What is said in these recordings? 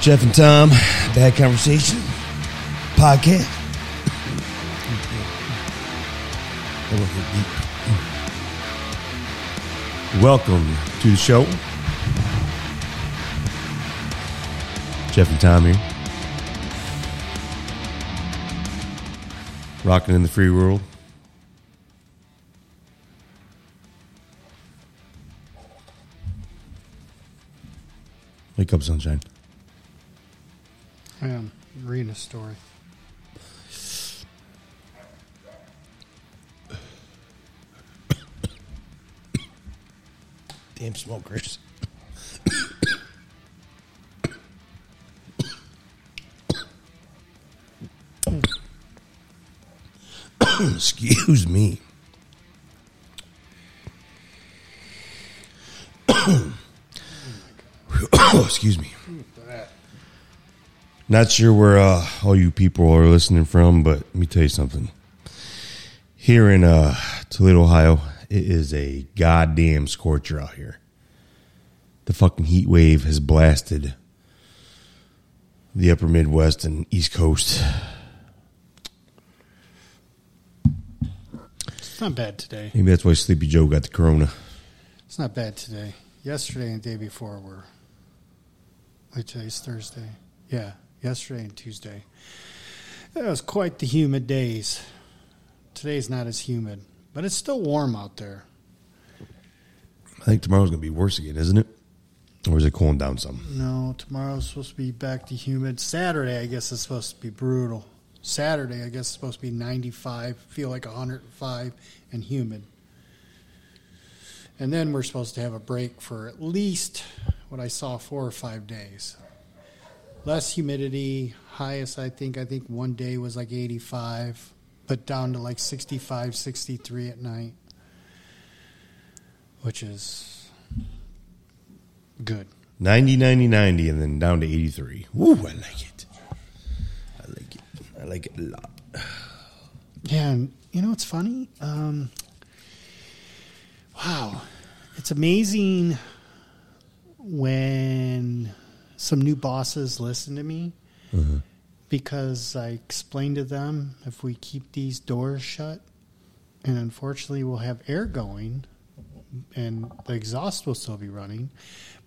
Jeff and Tom, Bad Conversation podcast. Welcome to the show. Jeff and Tom here. Rocking in the free world. Wake up, sunshine. I am reading a story. Damn smokers. Excuse me. Excuse me. Not sure where all you people are listening from, but let me tell you something. Here in Toledo, Ohio, it is a goddamn scorcher out here. The fucking heat wave has blasted the upper Midwest and East Coast. It's not bad today. Maybe that's why Sleepy Joe got the corona. It's not bad today. Yesterday and the day before were... Wait, today's Thursday. Yeah, yesterday and Tuesday. That was quite the humid days. Today's not as humid, but it's still warm out there. I think tomorrow's going to be worse again, isn't it? Or is it cooling down some? No, tomorrow's supposed to be back to humid. Saturday, I guess, is supposed to be brutal. Saturday, I guess, is supposed to be 95, feel like 105, and humid. And then we're supposed to have a break for at least, what I saw, 4 or 5 days. Less humidity, highest I think one day was like 85, but down to like 65, 63 at night, which is good. 90, 90, 90, and then down to 83. Woo, I like it. I like it. I like it a lot. Yeah, and you know what's funny? Wow. It's amazing when... Some new bosses listen to me because I explained to them if we keep these doors shut, and unfortunately we'll have air going and the exhaust will still be running,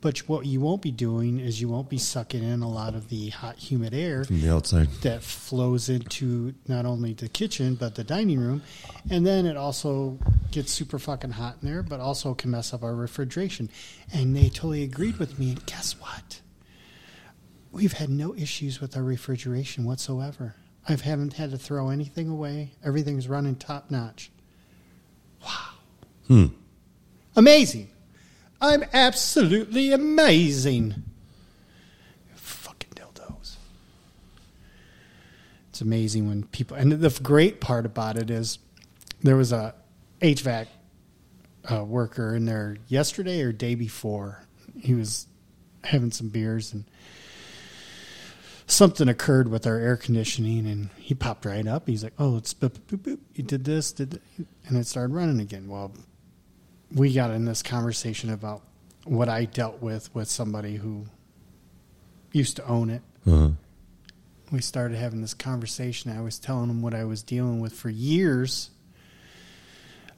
but what you won't be doing is you won't be sucking in a lot of the hot, humid air from the outside that flows into not only the kitchen but the dining room, and then it also gets super fucking hot in there, but also can mess up our refrigeration. And they totally agreed with me, and guess what? We've had no issues with our refrigeration whatsoever. I haven't had to throw anything away. Everything's running top notch. Wow. Amazing. I'm absolutely amazing. Fucking dildos. It's amazing when people... And the great part about it is there was a HVAC worker in there yesterday or day before. He was having some beers and... Something occurred with our air conditioning, and he popped right up. He's like, oh, it's boop, boop, boop. He did this, and it started running again. Well, we got in this conversation about what I dealt with somebody who used to own it. We started having this conversation. I was telling him what I was dealing with for years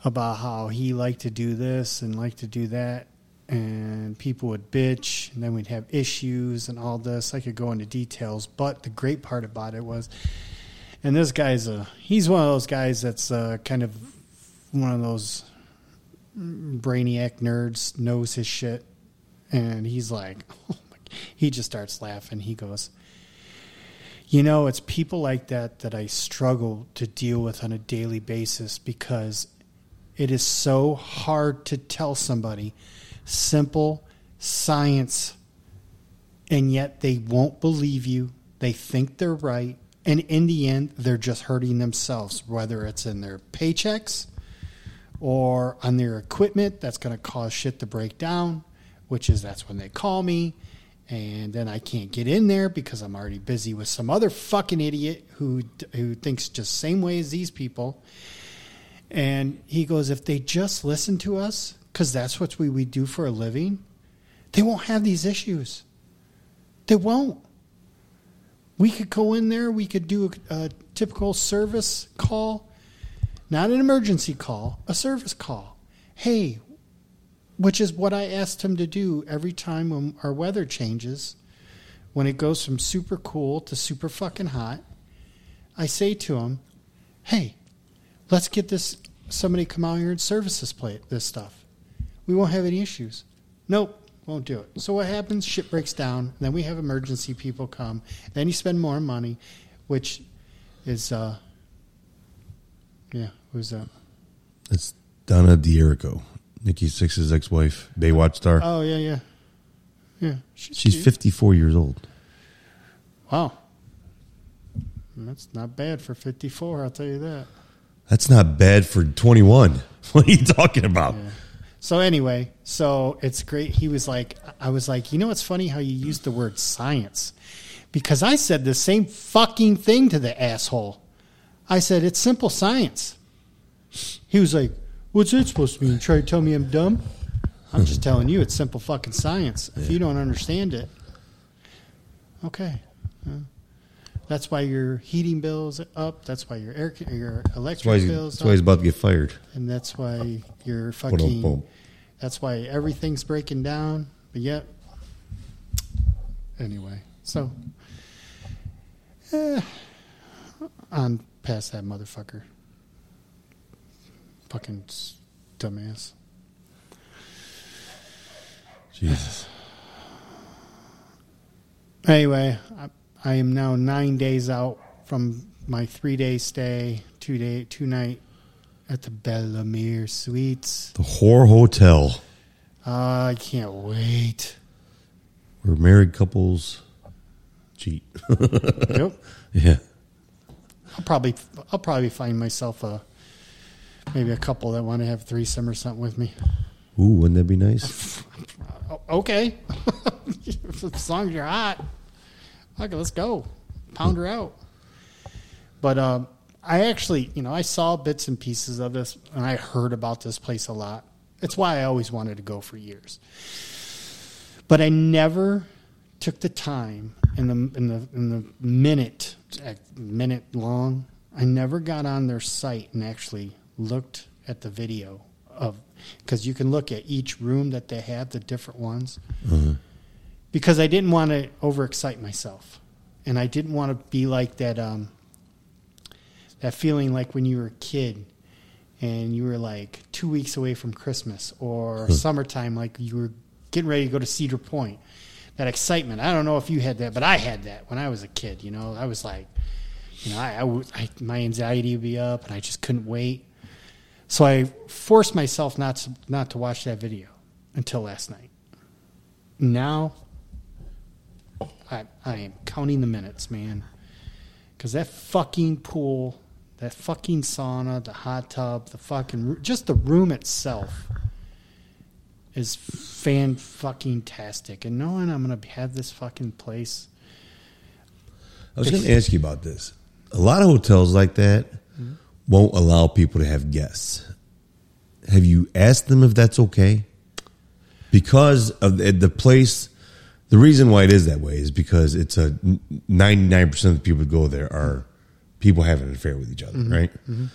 about how he liked to do this and liked to do that. And people would bitch, and then we'd have issues and all this. I could go into details, but the great part about it was, and this guy's he's one of those guys that's kind of one of those brainiac nerds, knows his shit. And he's like, oh my, he just starts laughing. He goes, you know, it's people like that I struggle to deal with on a daily basis, because it is so hard to tell somebody simple science, and yet they won't believe you. They think they're right, and in the end, they're just hurting themselves, whether it's in their paychecks or on their equipment that's going to cause shit to break down, which is that's when they call me, and then I can't get in there because I'm already busy with some other fucking idiot who thinks just same way as these people. And he goes, if they just listen to us, because that's what we do for a living, they won't have these issues. They won't. We could go in there. We could do a typical service call, not an emergency call, a service call. Hey, which is what I asked him to do every time when our weather changes, when it goes from super cool to super fucking hot. I say to him, hey, let's get this, somebody come out here and service this stuff. We won't have any issues. Nope, won't do it. So what happens? Shit breaks down. And then we have emergency people come. And then you spend more money, which is, who's that? It's Donna D'Errico, Nikki Sixx's ex-wife, Baywatch star. Oh, yeah. Yeah, she's 54 years old. Wow. That's not bad for 54, I'll tell you that. That's not bad for 21. What are you talking about? Yeah. So anyway, it's great. He was like, I was like, you know what's funny how you used the word science? Because I said the same fucking thing to the asshole. I said, it's simple science. He was like, what's that supposed to mean? Try to tell me I'm dumb? I'm just telling you, it's simple fucking science. If you don't understand it, okay. That's why your heating bill's up. That's why your electric bill's up. That's why he's about to get fired. And that's why your fucking... That's why everything's breaking down. But yet... Anyway, so... I'm past that motherfucker. Fucking dumbass. Jesus. Anyway, I am now 9 days out from my 3-day stay, 2-night at the Bellamere Suites. The whore hotel. I can't wait. Where married couples cheat. Yep. Yeah. I'll probably find myself maybe a couple that want to have a threesome or something with me. Ooh, wouldn't that be nice? Okay. As long as you're hot. Okay, let's go. Pound her out. But I actually, I saw bits and pieces of this, and I heard about this place a lot. It's why I always wanted to go for years. But I never took the time in the minute long. I never got on their site and actually looked at the video of, because you can look at each room that they have, the different ones. Mm-hmm. Because I didn't want to overexcite myself. And I didn't want to be like that that feeling like when you were a kid and you were like 2 weeks away from Christmas or summertime, like you were getting ready to go to Cedar Point. That excitement. I don't know if you had that, but I had that when I was a kid. I was like, my anxiety would be up and I just couldn't wait. So I forced myself not to watch that video until last night. Now... I am counting the minutes, man. Because that fucking pool, that fucking sauna, the hot tub, the fucking... Just the room itself is fan-fucking-tastic. And knowing I'm going to have this fucking place... I was going to ask you about this. A lot of hotels like that won't allow people to have guests. Have you asked them if that's okay? Because of the place... The reason why it is that way is because it's 99% of the people who go there are people having an affair with each other, right? Mm-hmm.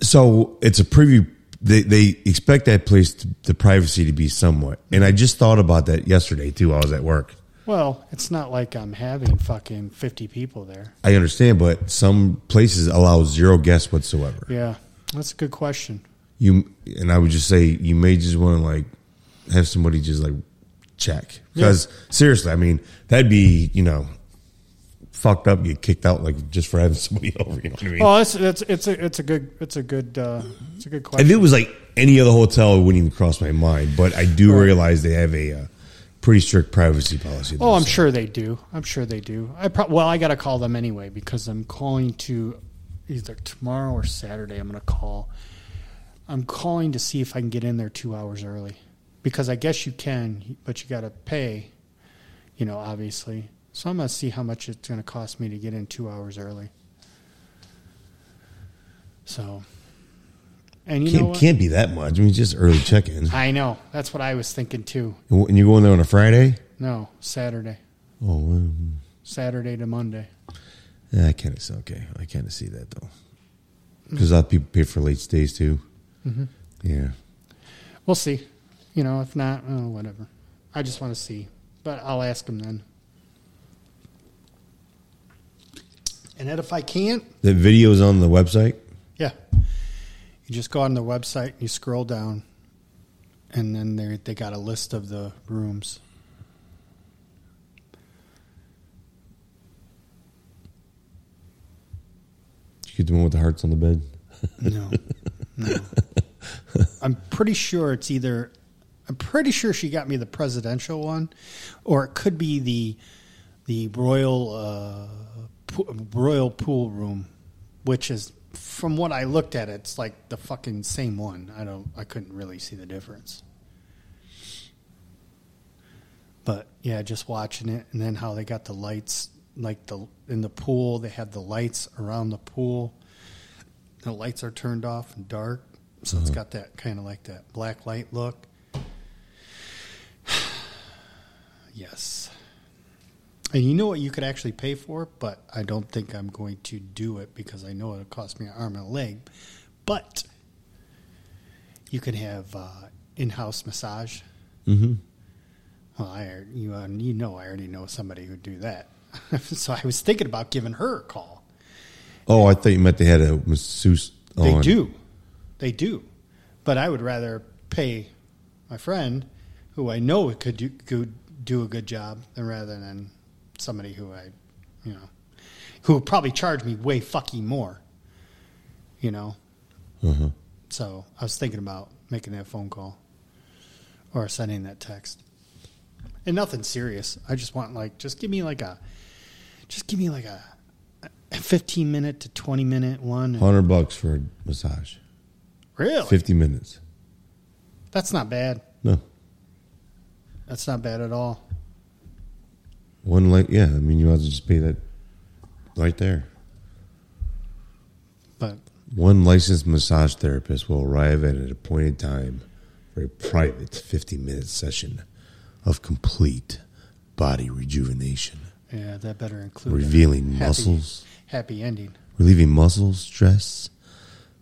So it's a preview. They expect that place, the privacy to be somewhat. And I just thought about that yesterday, too, while I was at work. Well, it's not like I'm having fucking 50 people there. I understand, but some places allow zero guests whatsoever. Yeah, that's a good question. And I would just say you may just want to, have somebody just, check. Because seriously, that'd be, fucked up, get kicked out just for having somebody over, you know what I mean? Oh, it's a good question. If it was like any other hotel, it wouldn't even cross my mind, but I do realize they have a pretty strict privacy policy. Oh, I'm sure they do. I got to call them anyway because I'm calling to either tomorrow or Saturday. I'm going to call. I'm calling to see if I can get in there 2 hours early. Because I guess you can, but you got to pay, obviously. So I'm going to see how much it's going to cost me to get in 2 hours early. So, and can't be that much. Just early check-in. I know. That's what I was thinking, too. And you going there on a Friday? No, Saturday. Oh, Saturday to Monday. I kind of okay. I kind of see that though, because a lot of people pay for late stays too. Mm-hmm. Yeah, we'll see. You know, if not, oh, whatever. I just want to see, but I'll ask them then. And that if I can't, the video's on the website. Yeah, you just go on the website and you scroll down, and then they got a list of the rooms. You get the one with the hearts on the bed? No. I'm pretty sure she got me the presidential one, or it could be the royal pool room, which is, from what I looked at, it's like the fucking same one. I couldn't really see the difference. But yeah, just watching it, and then how they got the lights. Like in the pool, they have the lights around the pool. The lights are turned off and dark, so It's got that kind of like that black light look. Yes. And you know what you could actually pay for, but I don't think I'm going to do it because I know it'll cost me an arm and a leg. But you can have in-house massage. Mm-hmm. Well, I already know somebody who'd do that. So I was thinking about giving her a call. Oh, I thought you meant they had a masseuse on. They do. But I would rather pay my friend, who I know could do a good job, rather than somebody who who would probably charge me way fucking more. You know? Uh-huh. So I was thinking about making that phone call or sending that text. And nothing serious. I just want give me a 15 minute to 20 minute one. $100 for a massage. Really? 50 minutes. That's not bad. No. That's not bad at all. One light, yeah. I mean, you ought to just pay that right there. But one licensed massage therapist will arrive at an appointed time for a private 50-minute session of complete body rejuvenation. Yeah, that better include revealing muscles. Happy ending. Relieving muscle stress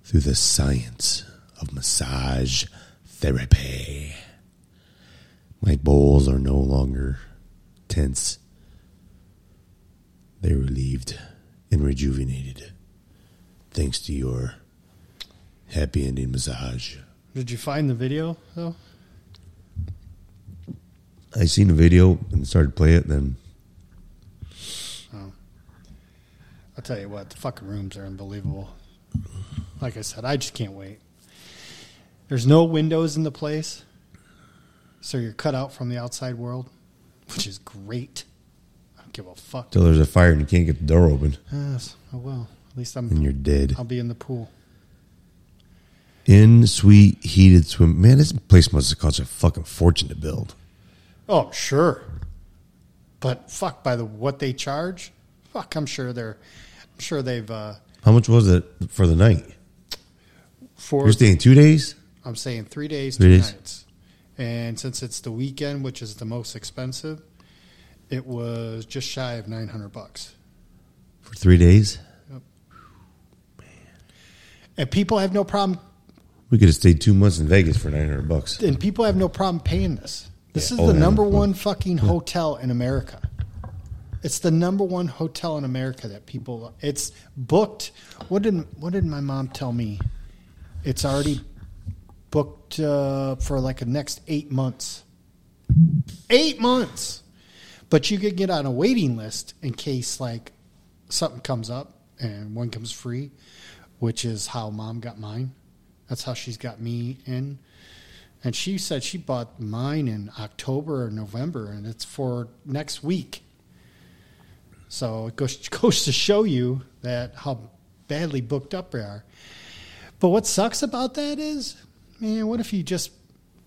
through the science of massage therapy. My bowels are no longer tense. They're relieved and rejuvenated thanks to your happy ending massage. Did you find the video, though? I seen the video and started to play it, then... I'll tell you what, the fucking rooms are unbelievable. Like I said, I just can't wait. There's no windows in the place, so you're cut out from the outside world, which is great. I don't give a fuck. Till there's a fire and you can't get the door open. Yes, I will. At least I'm... And you're dead. I'll be in the pool. In-suite heated swim... Man, this place must have cost a fucking fortune to build. Oh, sure. But fuck, by what they charge... Fuck, I'm sure they've... How much was it for the night? You're staying 2 days? I'm saying 3 days, 2 nights. And since it's the weekend, which is the most expensive, it was just shy of $900. For 3 days? Yep. Man. And people have no problem... We could have stayed 2 months in Vegas for $900. And people have no problem paying this. This is the number one fucking hotel in America. It's the number one hotel in America that people... It's booked. What did my mom tell me? It's already booked for like the next 8 months. 8 months! But you could get on a waiting list in case like something comes up and one comes free, which is how mom got mine. That's how she's got me in. And she said she bought mine in October or November, and it's for next week. So it goes to show you that how badly booked up we are. But what sucks about that is, man, what if you just,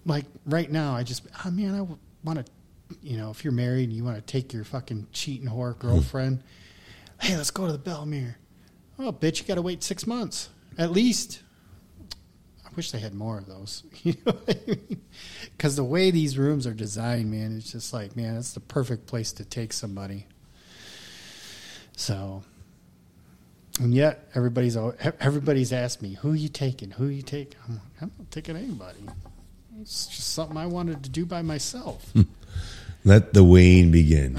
like right now, I want to, if you're married and you want to take your fucking cheating whore girlfriend, hey, let's go to the Bellamere. Oh, bitch, you got to wait 6 months at least. I wish they had more of those. You know what I mean? Because the way these rooms are designed, man, it's just like, man, it's the perfect place to take somebody. So, and yet everybody's asked me, "Who are you taking? Who are you taking?" I'm like, I'm not taking anybody. It's just something I wanted to do by myself. Let the wane begin.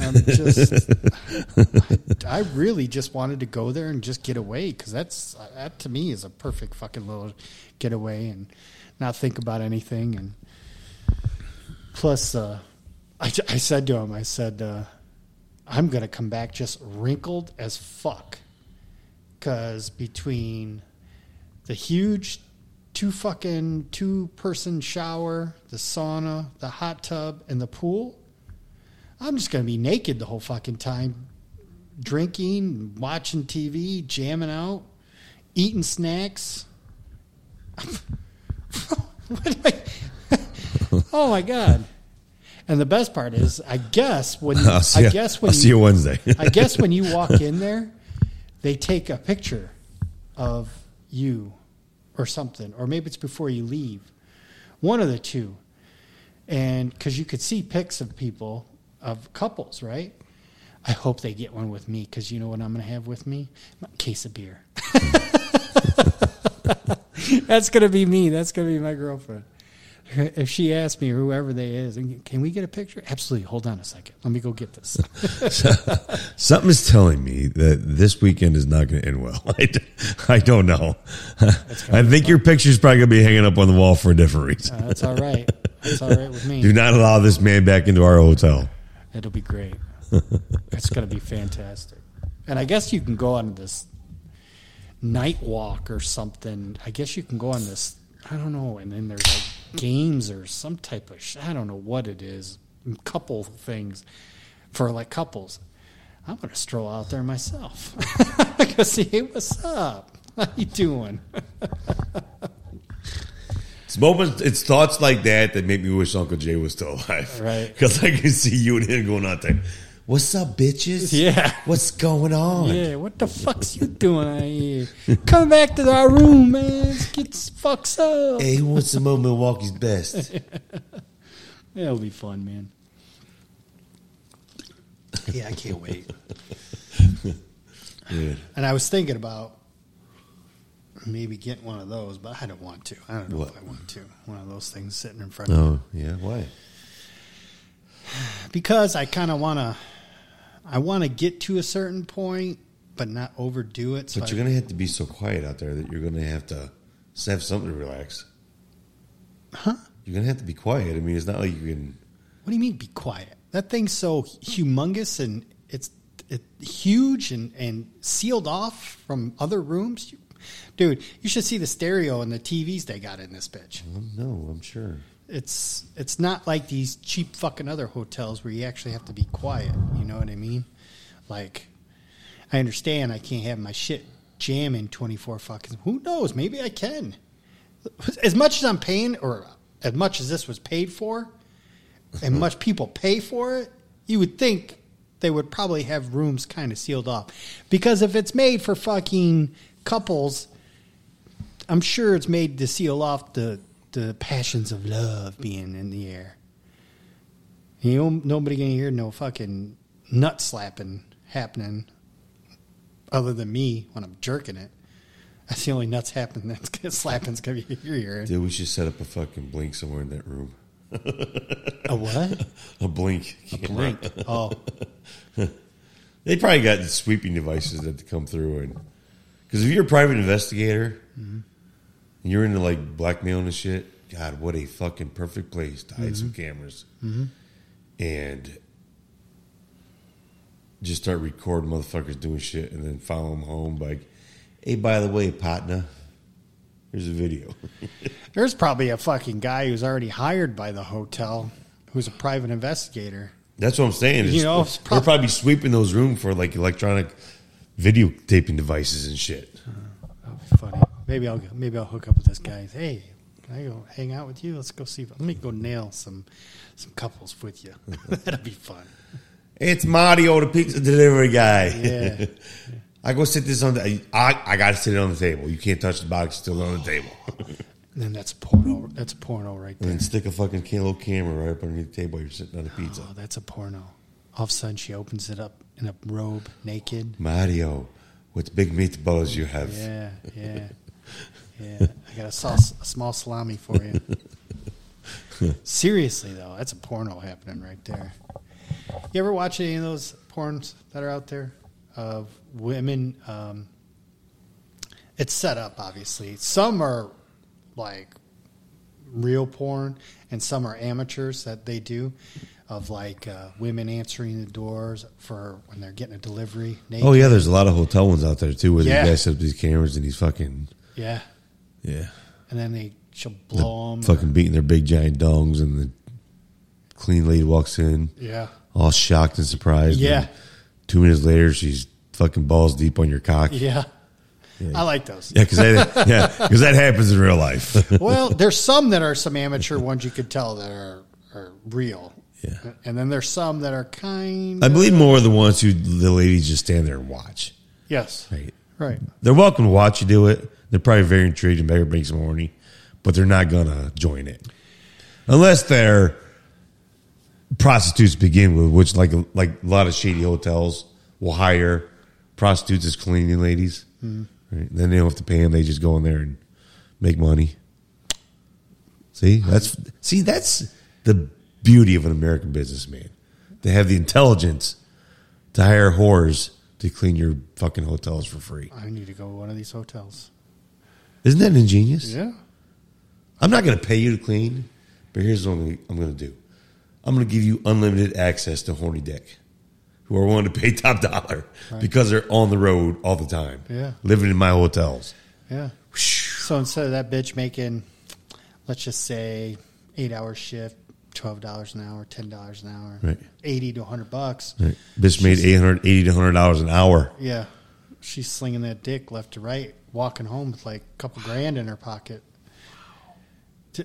I really just wanted to go there and just get away, because that to me is a perfect fucking little getaway and not think about anything. And plus, I said to him, I said, I'm going to come back just wrinkled as fuck, because between the huge two-person shower, the sauna, the hot tub, and the pool, I'm just going to be naked the whole fucking time, drinking, watching TV, jamming out, eating snacks. Oh, my God. And the best part is, I guess when I'll see you Wednesday. I guess when you walk in there, they take a picture of you or something, or maybe it's before you leave, one of the two. And because you could see pics of people, of couples, right? I hope they get one with me, because you know what I'm going to have with me? A case of beer. That's going to be me. That's going to be my girlfriend. If she asks me, or whoever they is, can we get a picture? Absolutely. Hold on a second. Let me go get this. Something is telling me that this weekend is not going to end well. I don't know. I think your picture's probably going to be hanging up on the wall for a different reason. That's all right. That's all right with me. Do not allow this man back into our hotel. It'll be great. It's going to be fantastic. And I guess you can go on this night walk or something. I guess you can go on this, I don't know, and then there's like games or some type of I don't know what it is, couple things for like couples. I'm going to stroll out there myself. I'm going to see, hey, what's up? How you doing? It's thoughts like that make me wish Uncle Jay was still alive. Right. Because I can see you and him going out there. What's up, bitches? Yeah. What's going on? Yeah, what the fuck's you doing out here? Come back to our room, man. Let's get fucks up. Hey, who wants some more Milwaukee's best? It'll be fun, man. Yeah, I can't wait. Yeah. And I was thinking about maybe getting one of those, but I don't want to. I don't know if I want to. One of those things sitting in front of me. Oh, yeah? Why? Because I kind of want to... I want to get to a certain point, but not overdo it. So but you're going to have to be so quiet out there that you're going to have something to relax. Huh? You're going to have to be quiet. I mean, it's not like you can... What do you mean, be quiet? That thing's so humongous and it's huge and sealed off from other rooms. Dude, you should see the stereo and the TVs they got in this bitch. No, I'm sure. It's not like these cheap fucking other hotels where you actually have to be quiet. You know what I mean? Like, I understand I can't have my shit jamming 24 fucking... Who knows? Maybe I can. As much as I'm paying, or as much as this was paid for, and much people pay for it, you would think they would probably have rooms kind of sealed off. Because if it's made for fucking couples, I'm sure it's made to seal off the passions of love being in the air. You know, nobody gonna hear no fucking nut slapping happening other than me when I'm jerking it. That's the only nuts happening that's slapping's gonna be here. Dude, we should set up a fucking blink somewhere in that room. A what? A blink. A blink. Oh. They probably got sweeping devices that come through, and because if you're a private investigator, mm-hmm. and you're into like blackmail and shit, God, what a fucking perfect place to hide mm-hmm. some cameras mm-hmm. and just start recording motherfuckers doing shit and then follow them home. Like, hey, by the way, partner, here's a video. There's probably a fucking guy who's already hired by the hotel who's a private investigator. That's what I'm saying. You know, they're probably sweeping those rooms for like electronic videotaping devices and shit. That'd be funny. Maybe I'll hook up with this guy. Hey, can I go hang out with you? Let's go see. Let me go nail some couples with you. That'll be fun. It's Mario, the pizza delivery guy. Yeah. I go sit this on the. I got to sit it on the table. You can't touch the box. It's still on the table. Then that's porno. That's a porno right there. And then stick a fucking little camera right up underneath the table. You're sitting on the pizza. Oh, that's a porno. All of a sudden, she opens it up in a robe, naked. Mario, what big meatballs you have. Yeah, yeah, yeah. I got a small salami for you. Seriously, though, that's a porno happening right there. You ever watch any of those porns that are out there of women? It's set up, obviously. Some are like real porn, and some are amateurs that they do of like women answering the doors for when they're getting a delivery. Naked. Oh yeah, there's a lot of hotel ones out there too, where these guys set up these cameras and these fucking and then she'll blow them, fucking beating their big giant dongs, and the clean lady walks in, all shocked and surprised. And 2 minutes later, she's fucking balls deep on your cock. Yeah. Yeah. I like those. Yeah, because that happens in real life. Well, there's some that are some amateur ones you could tell that are real. Yeah. And then there's some that are kind of... I believe more of the ones who the ladies just stand there and watch. Yes. Right. They're welcome to watch you do it. They're probably very intrigued and very makes them horny, but they're not going to join it. Unless they're prostitutes to begin with, which like a lot of shady hotels will hire prostitutes as cleaning ladies. Mm-hmm. Right. Then they don't have to pay them. They just go in there and make money. See, that's the beauty of an American businessman. They have the intelligence to hire whores to clean your fucking hotels for free. I need to go to one of these hotels. Isn't that ingenious? Yeah. I'm not going to pay you to clean, but here's what I'm going to do. I'm going to give you unlimited access to horny dick, who are willing to pay top dollar because they're on the road all the time. Yeah. Living in my hotels. Yeah. So instead of that bitch making, let's just say, 8 hour shift, $12 an hour, $10 an hour, $80 to $100. Right. Bitch made $80 to $100 an hour. Yeah. She's slinging that dick left to right, walking home with like a couple grand in her pocket.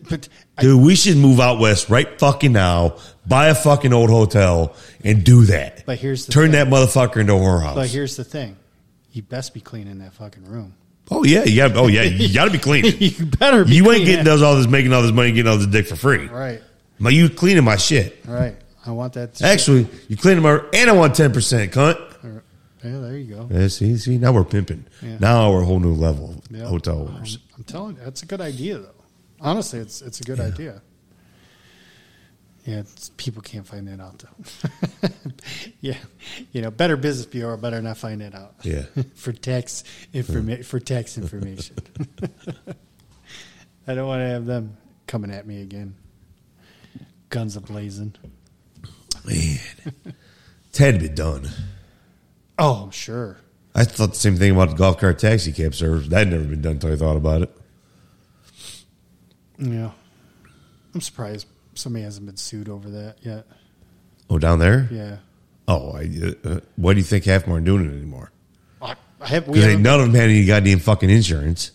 But dude, we should move out west right fucking now, buy a fucking old hotel, and do that. But here's the thing. Turn that motherfucker into a whorehouse. But here's the thing. You best be cleaning that fucking room. Oh, yeah. You got to be cleaning. You better be cleaning. You ain't making all this money, getting all this dick for free. Right. But you cleaning my shit. Right. I want that. Actually, you cleaning my... And I want 10%, cunt. Yeah, there you go. Yeah, see, now we're pimping. Yeah. Now we're a whole new level of hotel owners. I'm telling you, that's a good idea, though. Honestly, it's a good idea. Yeah, people can't find that out, though. Yeah. You know, Better Business Bureau better not find that out. Yeah. For tax information. I don't want to have them coming at me again. Guns a-blazing. Man. It's had to be done. Oh, I'm sure. I thought the same thing about the golf cart taxi cab service. That had never been done until I thought about it. Yeah. I'm surprised somebody hasn't been sued over that yet. Oh, down there? Yeah. Oh, why do you think half more are doing it anymore? Because none of them had any goddamn fucking insurance.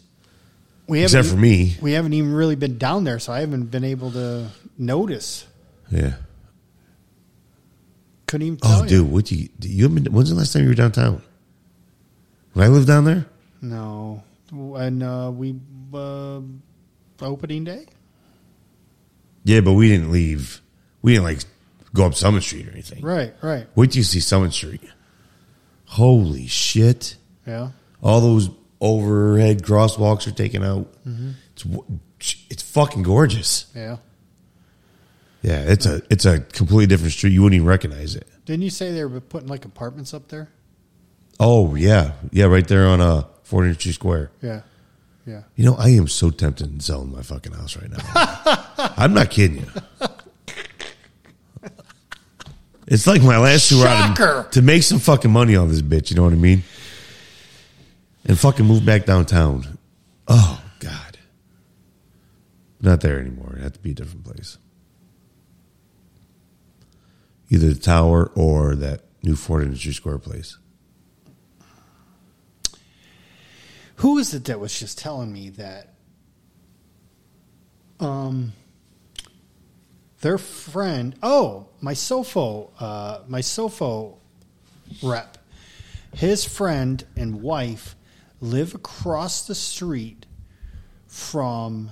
Except for me. We haven't even really been down there, so I haven't been able to notice. Yeah. Couldn't even tell you. Dude, when's the last time you were downtown? When I lived down there? No. And opening day? Yeah, but we didn't leave. We didn't, go up Summit Street or anything. Right. Wait till you see Summit Street. Holy shit. Yeah. All those overhead crosswalks are taken out. Mm-hmm. It's fucking gorgeous. Yeah. Yeah, it's a completely different street. You wouldn't even recognize it. Didn't you say they were putting, apartments up there? Oh, yeah. Yeah, right there on Fort Industry Square. Yeah. Yeah. You know, I am so tempted to sell my fucking house right now. I'm not kidding you. It's like my last two rounds to make some fucking money on this bitch. You know what I mean? And fucking move back downtown. Oh, God. Not there anymore. It had to be a different place. Either the tower or that new Fort Industry Square place. Who is it that was just telling me that their friend... Oh, my SOFO rep. His friend and wife live across the street from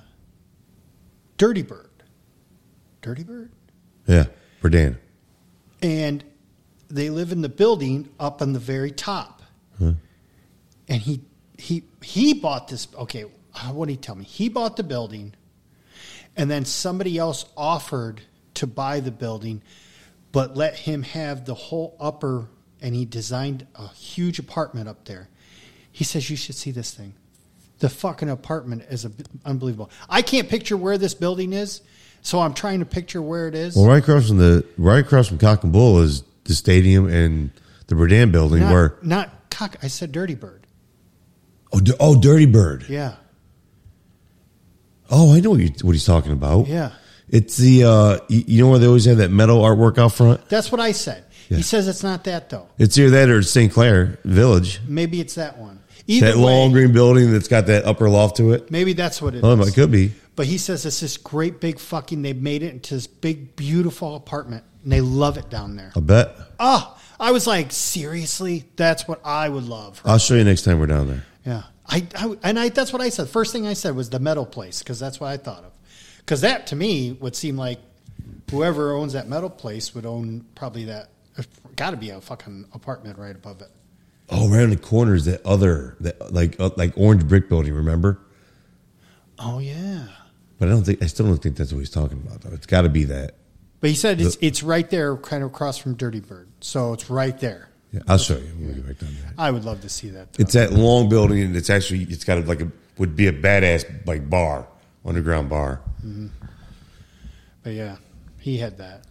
Dirty Bird. Yeah, Burdan. And they live in the building up on the very top. Huh. And he bought this. Okay, what did he tell me? He bought the building, and then somebody else offered to buy the building, but let him have the whole upper, and he designed a huge apartment up there. He says, you should see this thing. The fucking apartment is unbelievable. I can't picture where this building is, so I'm trying to picture where it is. Well, right across from Cock and Bull is the stadium and the Burdan building. I said Dirty Bird. Oh, Dirty Bird. Yeah. Oh, I know what he's talking about. Yeah. It's the, you know where they always have that metal artwork out front? That's what I said. Yeah. He says it's not that, though. It's either that or it's St. Clair Village. Maybe it's that one. That long green building that's got that upper loft to it? Maybe that's what it is. It could be. But he says it's this great big fucking, they've made it into this big, beautiful apartment, and they love it down there. I bet. Oh, I was like, seriously? That's what I would love. I'll show you next time we're down there. Yeah. I that's what I said. First thing I said was the metal place, because that's what I thought of. Because that, to me, would seem like whoever owns that metal place would own probably that. It's got to be a fucking apartment right above it. Oh, around the corner is that other, like orange brick building, remember? Oh, yeah. But I still don't think that's what he's talking about, though. It's got to be that. But he said it's right there, kind of across from Dirty Bird. So it's right there. Yeah, I'll show you. We'll get back down there. I would love to see that, though. It's that long building, and it's actually, it's got like would be a badass like bar, underground bar. Mm-hmm. But yeah, he had that.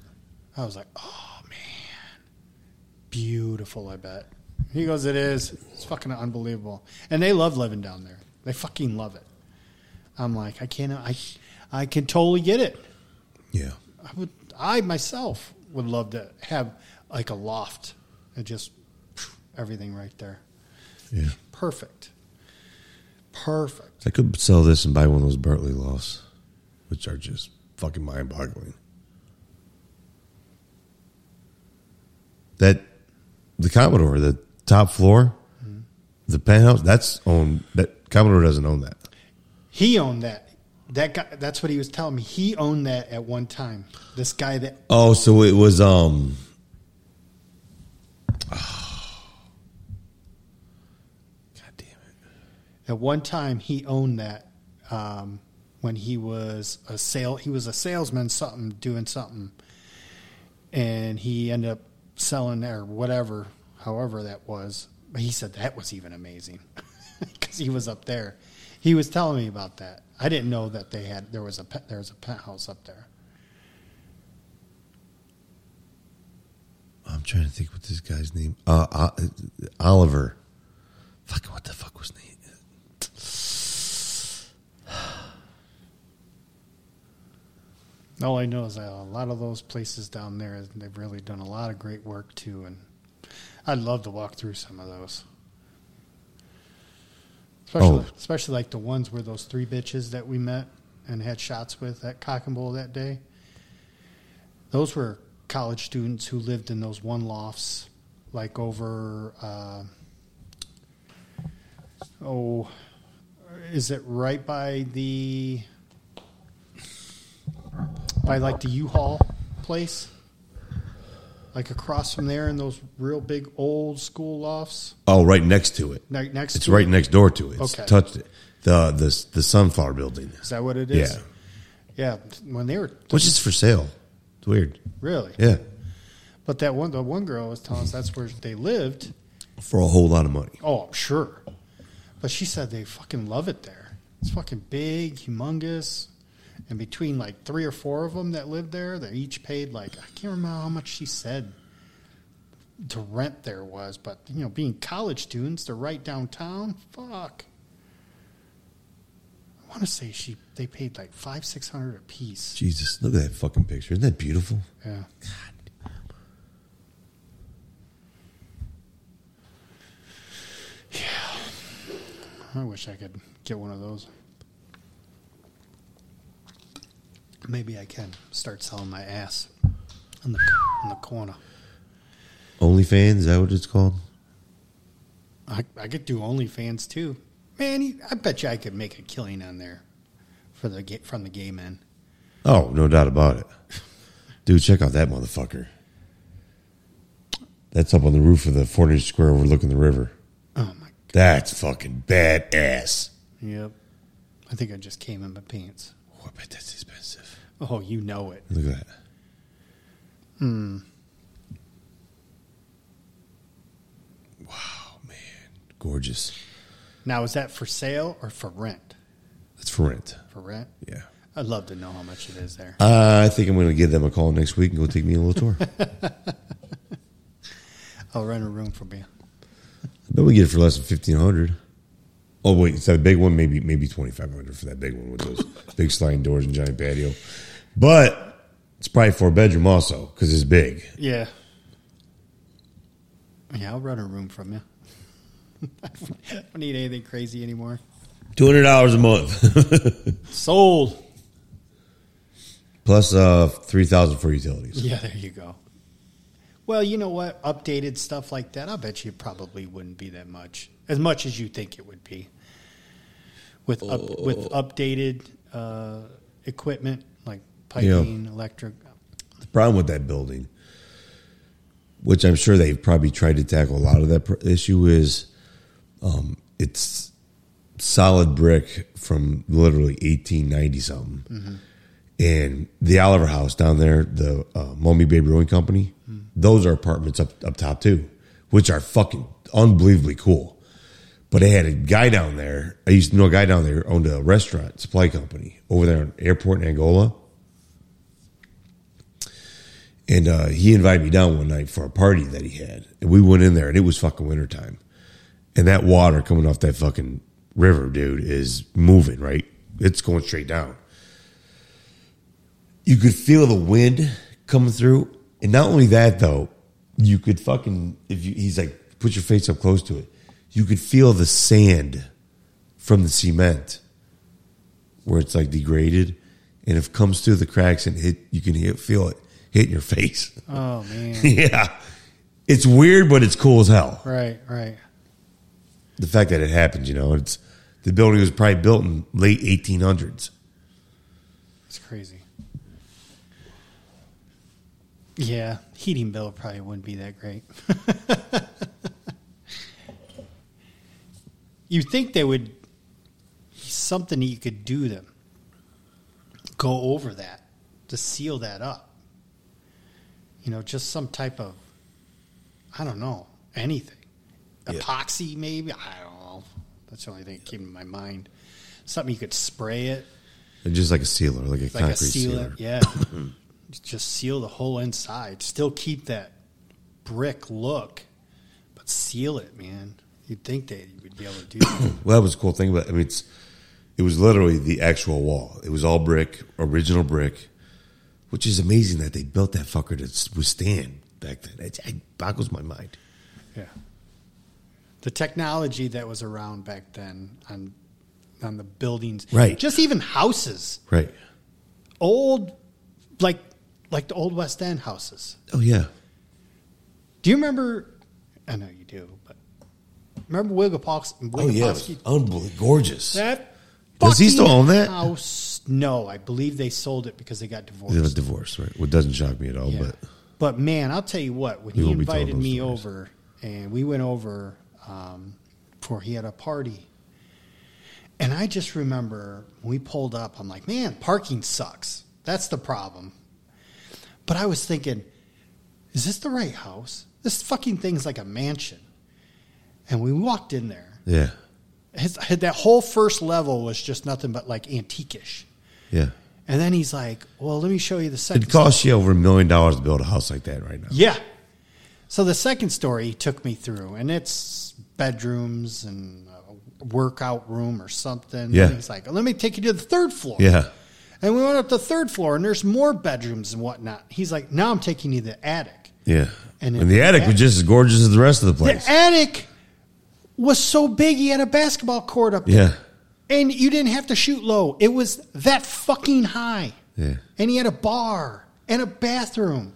I was like, oh, man. Beautiful, I bet. He goes, it is. It's fucking unbelievable. And they love living down there. They fucking love it. I'm like, I can totally get it. Yeah. I myself would love to have like a loft and just everything right there. Yeah. Perfect. I could sell this and buy one of those Bartley lofts, which are just fucking mind-boggling. The Commodore, the top floor, mm-hmm. The penthouse, that's owned. That Commodore doesn't own that. He owned that. That guy. That's what he was telling me. He owned that at one time. This guy that. Oh, so it was God damn it! At one time, he owned that when he was He was a salesman, doing something, and he ended up selling or whatever, however that was. But he said that was even amazing because he was up there. He was telling me about that. I didn't know that they had there was a penthouse up there. I'm trying to think what this guy's name. Oliver. Fucking what the fuck was his name? All I know is that a lot of those places down there, they've really done a lot of great work, too, and I'd love to walk through some of those. Especially like the ones where those three bitches that we met and had shots with at Cock and Bull that day. Those were college students who lived in those one lofts, like over, is it right by the... By like the U-Haul place, like across from there in those real big old school lofts. Oh, right next to it. It's right next door to it. It's okay. Touched it. The Sunflower building. Is that what it is? Yeah. Yeah. When they were, which is for sale. It's weird. Really? Yeah. But the one girl was telling us that's where they lived for a whole lot of money. Oh, I'm sure. But she said they fucking love it there. It's fucking big, humongous. And between like 3 or 4 of them that lived there, they each paid like, I can't remember how much she said to rent there was. But, you know, being college students, they're right downtown. Fuck. I want to say they paid like $500-$600 a piece. Jesus, look at that fucking picture. Isn't that beautiful? Yeah. God damn. Yeah. I wish I could get one of those. Maybe I can start selling my ass in the corner. OnlyFans, is that what it's called? I could do OnlyFans too, man. I bet you I could make a killing on there from the gay men. Oh, no doubt about it, dude. Check out that motherfucker. That's up on the roof of the Fort Industry Square overlooking the river. Oh, my God. That's fucking badass. Yep. I think I just came in my pants. Oh, I bet that's expensive. Oh, you know it. Look at that. Hmm. Wow, man. Gorgeous. Now, is that for sale or for rent? It's for rent. For rent? Yeah. I'd love to know how much it is there. I think I'm going to give them a call next week and go take me a little tour. I'll rent a room for me. I bet we get it for less than $1,500. Oh, wait, is that a big one? Maybe $2,500 for that big one with those big sliding doors and giant patio. But it's probably for a bedroom also because it's big. Yeah. Yeah, I'll rent a room from you. I don't need anything crazy anymore. $200 a month. Sold. Plus $3,000 for utilities. Yeah, there you go. Well, you know what? Updated stuff like that, I bet you probably wouldn't be that much as you think it would be. With updated equipment like piping, electric. The problem with that building, which I'm sure they've probably tried to tackle a lot of that issue, is it's solid brick from literally 1890-something. Mm-hmm. And the Oliver House down there, the Maumee Bay Brewing Company, those are apartments up top too, which are fucking unbelievably cool. But I had a guy down there. I used to know a guy down there who owned a restaurant supply company over there on airport in Angola. And he invited me down one night for a party that he had. And we went in there, and it was fucking wintertime. And that water coming off that fucking river, dude, is moving, right? It's going straight down. You could feel the wind coming through. And not only that, though, you could fucking, he's like, put your face up close to it. You could feel the sand from the cement where it's like degraded. And it comes through the cracks and you can feel it hit your face. Oh, man. Yeah. It's weird, but it's cool as hell. Right, right. The fact that it happened, the building was probably built in late 1800s. It's crazy. Yeah, heating bill probably wouldn't be that great. You'd think they would, something you could do to go over that, to seal that up. Just some type of, I don't know, anything. Yeah. Epoxy maybe? I don't know. That's the only thing that came to my mind. Something you could spray it. And just like a sealer, like a concrete sealer. Yeah. Just seal the whole inside. Still keep that brick look, but seal it, man. You'd think they would be able to do that. Well, that was a cool thing about it. I mean, it was literally the actual wall. It was all brick, original brick, which is amazing that they built that fucker to withstand back then. It boggles my mind. Yeah. The technology that was around back then on the buildings. Right. Just even houses. Right. Old, like the old West End houses. Oh, yeah. Do you remember? I know you do, but remember Wiggle Pox? Oh, yeah. Unbelievably gorgeous. That does he still own that house? No, I believe they sold it because they got divorced. They got divorced, right? Well, it doesn't shock me at all. Yeah. But man, I'll tell you what. When he invited me over, and we went over before he had a party, and I just remember when we pulled up, I'm like, man, parking sucks. That's the problem. But I was thinking, is this the right house? This fucking thing's like a mansion. And we walked in there. Yeah. That whole first level was just nothing but like antique-ish. Yeah. And then he's like, well, let me show you the second story. It costs you over $1 million to build a house like that right now. Yeah. So the second story he took me through, and it's bedrooms and a workout room or something. Yeah. And he's like, let me take you to the third floor. Yeah. And we went up to the third floor, and there's more bedrooms and whatnot. He's like, now I'm taking you to the attic. Yeah. And the attic was just as gorgeous as the rest of the place. The attic was so big, he had a basketball court up there. Yeah. And you didn't have to shoot low. It was that fucking high. Yeah. And he had a bar and a bathroom.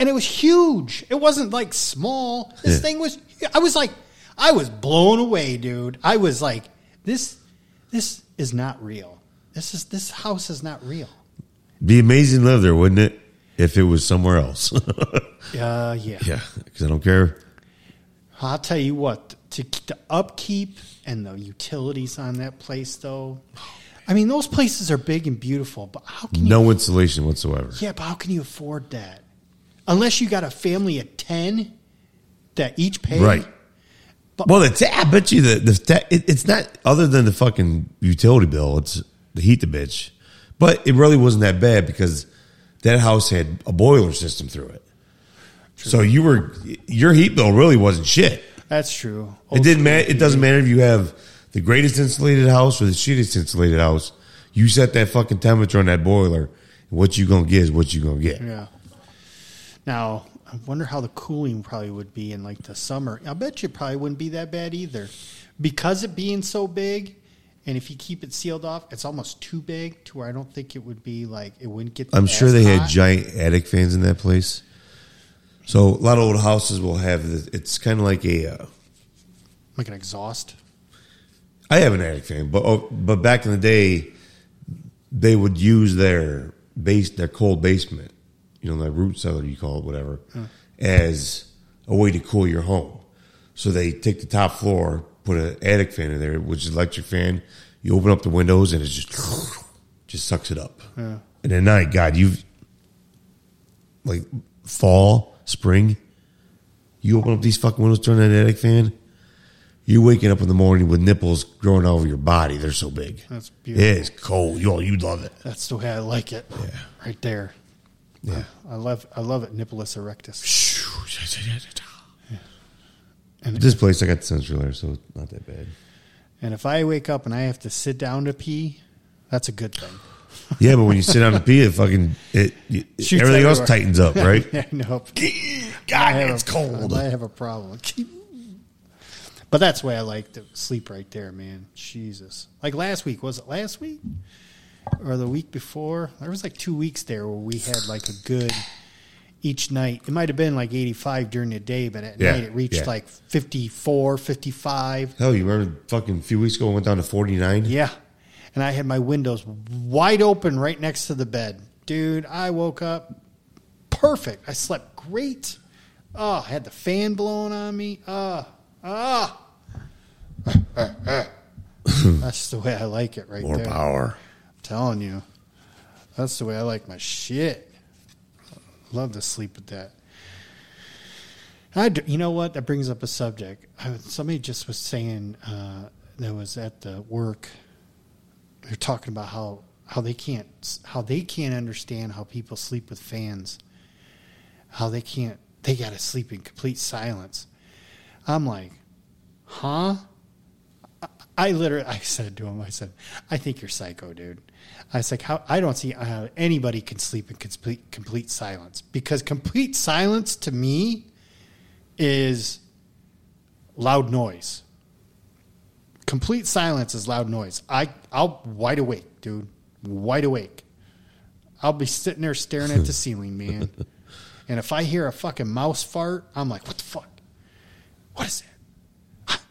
And it was huge. It wasn't, like, small. This thing was – I was blown away, dude. I was like, this is not real. This house is not real. Be amazing to live there, wouldn't it? if it was somewhere else. Yeah. Yeah, because I don't care. I'll tell you what, the upkeep and the utilities on that place, though. I mean, those places are big and beautiful, but how can you... No insulation whatsoever. Yeah, but how can you afford that? Unless you got a family of 10 that each pay. Right. But, well, I bet you it's not, other than the fucking utility bill, it's the heat the bitch. But it really wasn't that bad because that house had a boiler system through it. True. So your heat bill really wasn't shit. That's true. Old it doesn't matter if you have the greatest insulated house or the shittiest insulated house. You set that fucking temperature on that boiler, and what you going to get is what you going to get. Yeah. Now, I wonder how the cooling probably would be in like the summer. I bet you probably wouldn't be that bad either. Because it being so big, and if you keep it sealed off, it's almost too big to where I don't think it would be like, it wouldn't get the I'm sure they hot. Had giant attic fans in that place. So a lot of old houses will have this. It's kind of like a... like an exhaust? I have an attic fan, but back in the day, they would use their cold basement, you know, that root cellar you call it, whatever, as a way to cool your home. So they take the top floor, put an attic fan in there, which is an electric fan. You open up the windows and it just sucks it up. Yeah. And at night, God, you've... like fall... spring, you open up these fucking windows, turn that attic fan, you're waking up in the morning with nipples growing all over your body. They're so big. That's beautiful. It is cold. You'd love it. That's the way I like it. Yeah. Right there. Yeah. I love it. Nippleless erectus. Yeah. And this place, I got the sensory layer, so it's not that bad. And if I wake up and I have to sit down to pee, that's a good thing. Yeah, but when you sit down to pee, everything else tightens up, right? Yeah, nope. God, it's cold. I have a problem. But that's why I like to sleep right there, man. Jesus. Like last week. Was it last week? Or the week before? There was like 2 weeks there where we had like a good each night. It might have been like 85 during the day, but at night it reached like 54, 55. Hell, you remember fucking a few weeks ago it went down to 49? Yeah. And I had my windows wide open right next to the bed. Dude, I woke up perfect. I slept great. Oh, I had the fan blowing on me. That's the way I like it right there. More power. I'm telling you. That's the way I like my shit. Love to sleep with that. You know what? That brings up a subject. Somebody just was saying that was at the work... They're talking about how they can't understand how people sleep with fans. How they gotta sleep in complete silence. I'm like, huh? I said to him, I think you're psycho, dude. I was like, I don't see how anybody can sleep in complete silence, because complete silence to me is loud noise. Complete silence is loud noise. I'll wide awake, dude. Wide awake. I'll be sitting there staring at the ceiling, man. And if I hear a fucking mouse fart, I'm like, what the fuck? What is that?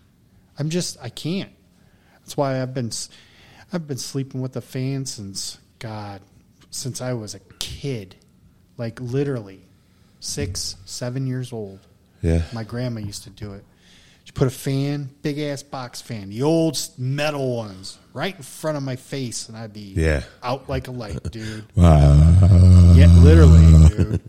I can't. That's why I've been sleeping with a fan since I was a kid. Like literally 6, 7 years old. Yeah. My grandma used to do it. She put a fan, big-ass box fan, the old metal ones, right in front of my face, and I'd be out like a light, dude. Wow. Yeah, literally, dude.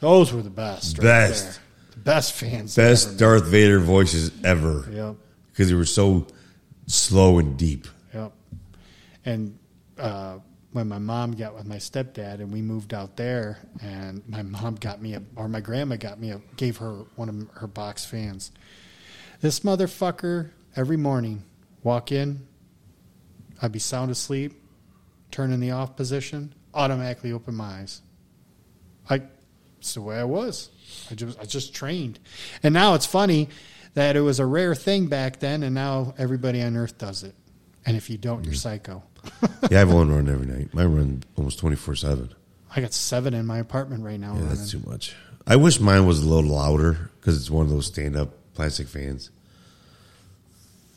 Those were the best. Best. Right there. The best fans. Best ever Darth Vader voices ever. Yep. Because they were so slow and deep. Yep. And when my mom got with my stepdad, and we moved out there, and my grandma gave her one of her box fans. This motherfucker, every morning, walk in, I'd be sound asleep, turn in the off position, automatically open my eyes. It's the way I was. I just trained. And now it's funny that it was a rare thing back then, and now everybody on earth does it. And if you don't, you're psycho. Yeah, I have one run every night. Mine run almost 24/7. I got 7 in my apartment right now. Yeah, running. That's too much. I wish mine was a little louder because it's one of those stand-up plastic fans.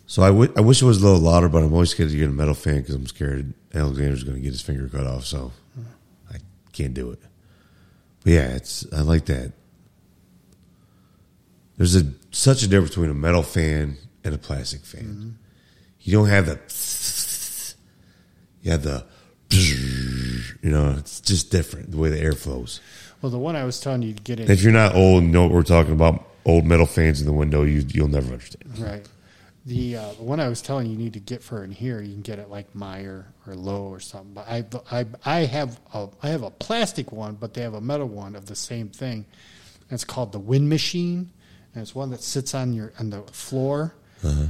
So I wish it was a little louder, but I'm always scared to get a metal fan because I'm scared Alexander's going to get his finger cut off, so I can't do it. But yeah, I like that. There's such a difference between a metal fan and a plastic fan. Mm-hmm. You don't have the... You have the... You know, it's just different, the way the air flows. Well, the one I was telling you to get in... If you're not old and know what we're talking about, old metal fans in the window, you'll never understand. Right. The one I was telling you need to get for in here, you can get it like Meyer or Lowe or something. But I have a plastic one, but they have a metal one of the same thing. And it's called the Wind Machine, and it's one that sits on the floor. Uh-huh.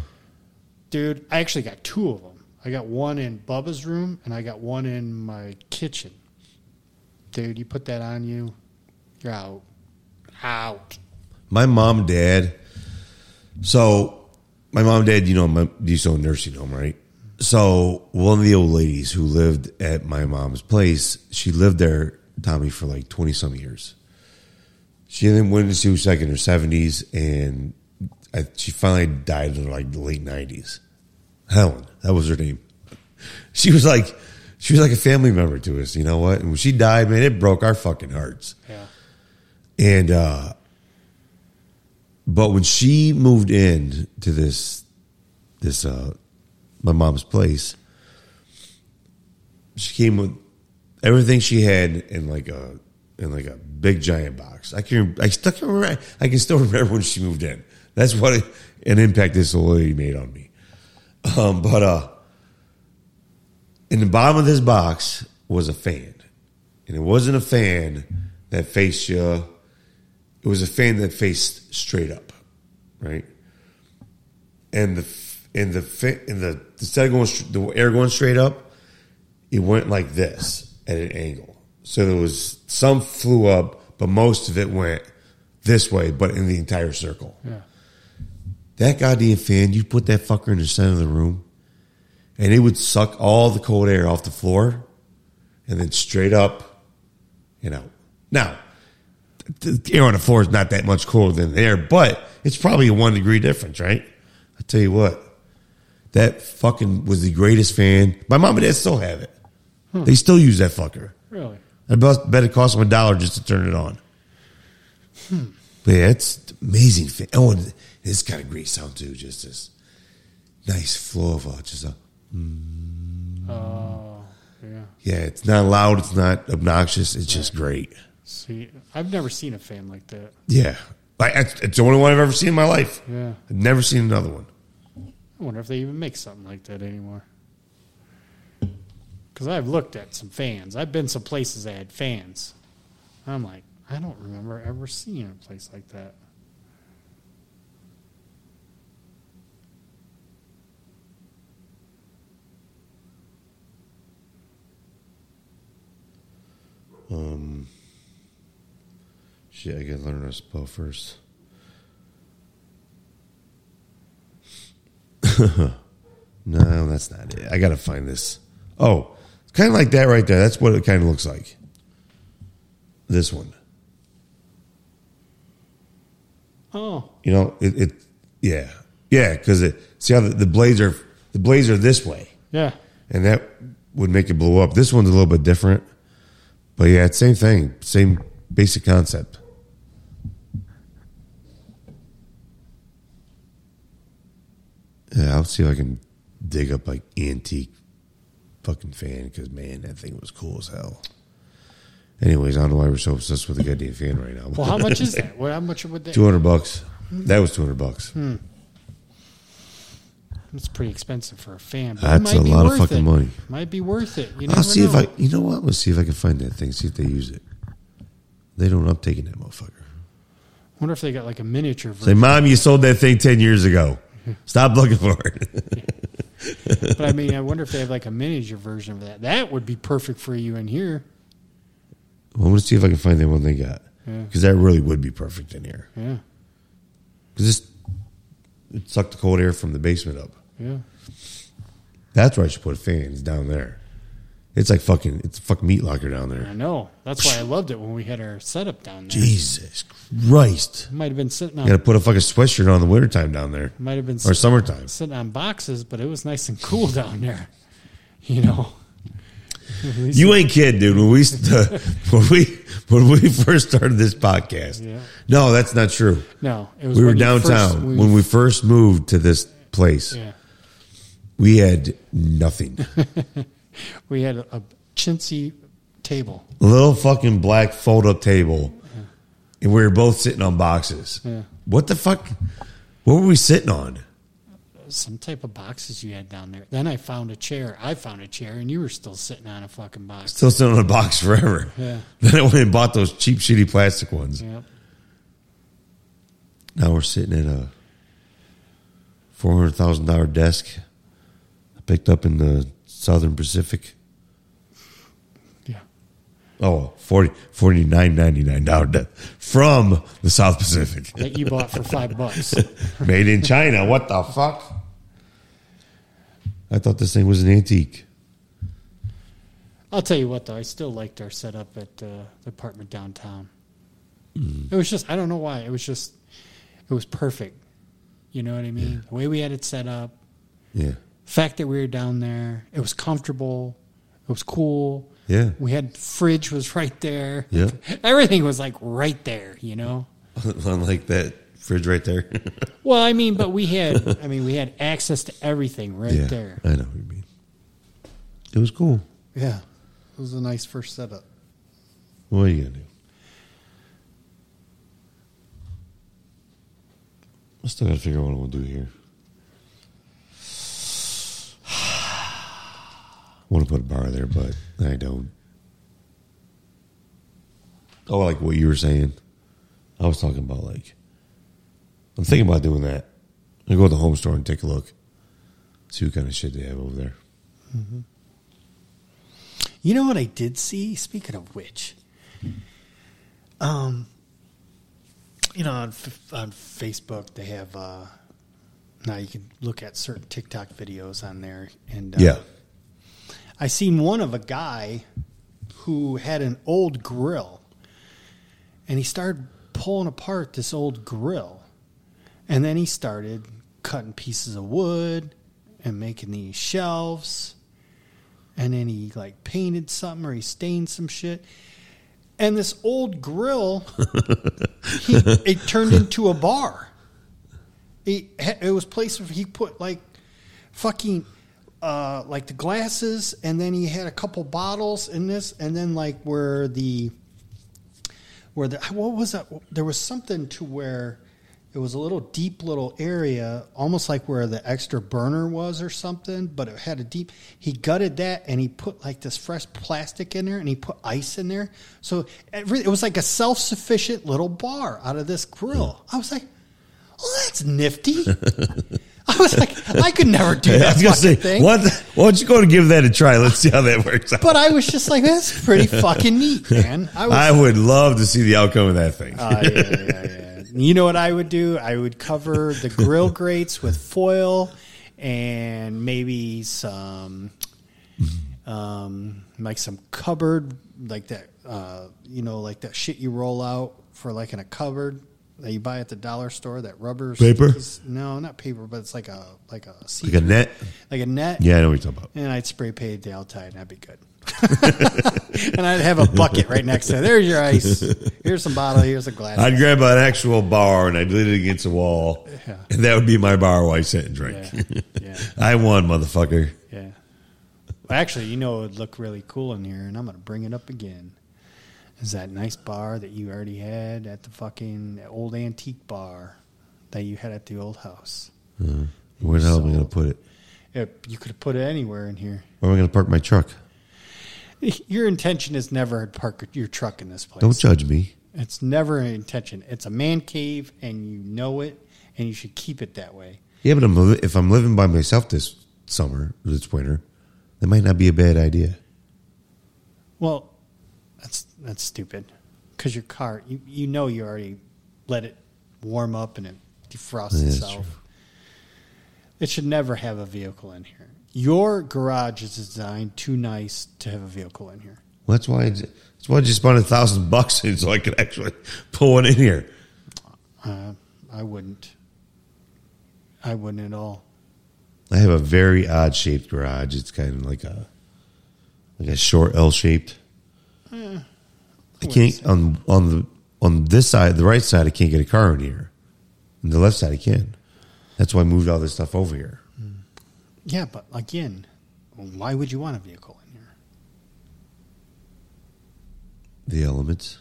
Dude, I actually got two of them. I got one in Bubba's room, and I got one in my kitchen. Dude, you put that on you, you're out. Out. My mom and dad, you know, used to own a nursing home, right? So one of the old ladies who lived at my mom's place, she lived there, Tommy, for like 20-some years. She then went into suicide in her 70s, and she finally died in like the late 90s. Helen, that was her name. She was like a family member to us, you know what? And when she died, man, it broke our fucking hearts. Yeah. And, but when she moved in to this my mom's place, she came with everything she had in like a big giant box. I can still remember when she moved in. That's what an impact this old lady made on me. But in the bottom of this box was a fan, and it wasn't a fan that faced you. It was a fan that faced straight up, right? And instead of going the air going straight up, it went like this at an angle. So there was some flew up, but most of it went this way, but in the entire circle. Yeah. That goddamn fan, you put that fucker in the center of the room, and it would suck all the cold air off the floor, and then straight up and out. Now, the air on the floor is not that much colder than the air, but it's probably a 1 degree difference, right? I tell you what, that fucking was the greatest fan. My mom and dad still have it. Huh. They still use that fucker. Really? I bet it cost them $1 just to turn it on. Hmm. But yeah, it's amazing fan. Oh, and it's got a great sound too. Just this nice flow of just a. Oh, yeah. Yeah, it's not loud. It's not obnoxious. It's just great. See, I've never seen a fan like that. Yeah. It's the only one I've ever seen in my life. Yeah. I've never seen another one. I wonder if they even make something like that anymore. Because I've looked at some fans. I've been some places that had fans. I'm like, I don't remember ever seeing a place like that. Shit, I gotta learn how to spell first. No, that's not it. I gotta find this. Oh, it's kind of like that right there. That's what it kind of looks like. This one. Oh. You know, it yeah. Yeah, because see how the blades are this way. Yeah. And that would make it blow up. This one's a little bit different. But yeah, it's same thing. Same basic concept. Yeah, I'll see if I can dig up like antique fucking fan because, man, that thing was cool as hell. Anyways, I don't know why we're so obsessed with the goddamn fan right now. Well, how much is that? Well, how much would that? $200. That was $200. Hmm. It's pretty expensive for a fan. But that's a lot of fucking money. Might be worth it. I'll see if I. You know what? Let's see if I can find that thing. See if they use it. They don't uptake in that motherfucker. I wonder if they got like a miniature version. Say, Mom, you sold that thing 10 years ago. Stop looking for it. Yeah. But I mean, I wonder if they have like a miniature version of that. That would be perfect for you in here. Well, I want to see if I can find that one they got. Because that really would be perfect in here. Yeah. Because it sucked the cold air from the basement up. Yeah. That's where I should put fans down there. It's a fucking meat locker down there. I know. That's why I loved it when we had our setup down there. Jesus Christ. It might have been sitting on... You got to put a fucking sweatshirt on the wintertime down there. Might have been... Or summertime. Sitting on boxes, but it was nice and cool down there. You know? You ain't kidding, dude. When we when we first started this podcast, yeah. No, that's not true. No, it was we were downtown when we first moved to this place. Yeah. We had nothing. We had a chintzy table, a little fucking black fold-up table, yeah. And we were both sitting on boxes. Yeah. What the fuck? What were we sitting on? Some type of boxes you had down there. Then I found a chair. And you were still sitting on a fucking box. Still sitting on a box forever. Yeah. Then I went and bought those cheap, shitty plastic ones. Yep. Now we're sitting at a $400,000 desk I picked up in the Southern Pacific. Yeah. Oh, $49.99 desk from the South Pacific. That you bought for $5. Made in China. What the fuck? I thought this thing was an antique. I'll tell you what, though. I still liked our setup at the apartment downtown. Mm. It was just, I don't know why. It was just, it was perfect. You know what I mean? Yeah. The way we had it set up. Yeah. The fact that we were down there. It was comfortable. It was cool. Yeah. We had, fridge was right there. Yeah. Everything was like right there, you know? Unlike that fridge right there. Well, I mean, but we had access to everything right there. I know what you mean. It was cool. Yeah. It was a nice first setup. What are you going to do? I still got to figure out what I'm going to do here. I want to put a bar there, but I don't. Oh, like what you were saying. I was talking about, like, I'm thinking about doing that. I go to the home store and take a look. See what kind of shit they have over there. Mm-hmm. You know what I did see? Speaking of which, you know, on Facebook, they have, now you can look at certain TikTok videos on there. And yeah. I seen one of a guy who had an old grill, and he started pulling apart this old grill, and then he started cutting pieces of wood and making these shelves, and then he like painted something or he stained some shit, and this old grill, it turned into a bar. It was a place where he put like fucking. Like the glasses, and then he had a couple bottles in this, and then like where the what was that? There was something to where it was a little deep little area, almost like where the extra burner was or something, but it had a deep. He gutted that, and he put like this fresh plastic in there, and he put ice in there. So it was like a self-sufficient little bar out of this grill. I was like, oh, that's nifty. I was like, I could never do that. I was gonna say, thing. Why don't you go and give that a try? Let's see how that works out. But I was just like, that's pretty fucking neat, man. I would love to see the outcome of that thing. Yeah. You know what I would do? I would cover the grill grates with foil and maybe some, like some cupboard, like that, you know, like that shit you roll out for like in a cupboard. That you buy at the dollar store, that rubber paper? Piece. No, not paper, but it's like a like a net, Yeah, I know what you're talking about. And I'd spray paint the outside, and that'd be good. And I'd have a bucket right next to it. There's your ice. Here's some bottle. Here's a glass. I'd grab an actual bar and I'd lean it against the wall, yeah. And that would be my bar while I sit and drink. Yeah. Yeah. I won, motherfucker. Yeah. Well, actually, you know, it would look really cool in here, and I'm going to bring it up again. Is that nice bar that you already had at the fucking old antique bar that you had at the old house? Mm. Where the hell am I going to put it? You could have put it anywhere in here. Where am I going to park my truck? Your intention is never to park your truck in this place. Don't judge me. It's never an intention. It's a man cave, and you know it, and you should keep it that way. Yeah, but if I'm living by myself this summer, or this winter, that might not be a bad idea. Well... That's stupid, because your car, you know you already let it warm up and it defrosts itself. True. It should never have a vehicle in here. Your garage is designed too nice to have a vehicle in here. Well, that's why I just spent $1,000 in so I could actually pull one in here. I wouldn't at all. I have a very odd shaped garage. It's kind of like a like a short L-shaped. I can't on this side, the right side, I can't get a car in here. On the left side, I can. That's why I moved all this stuff over here. Yeah, but again, why would you want a vehicle in here? The elements.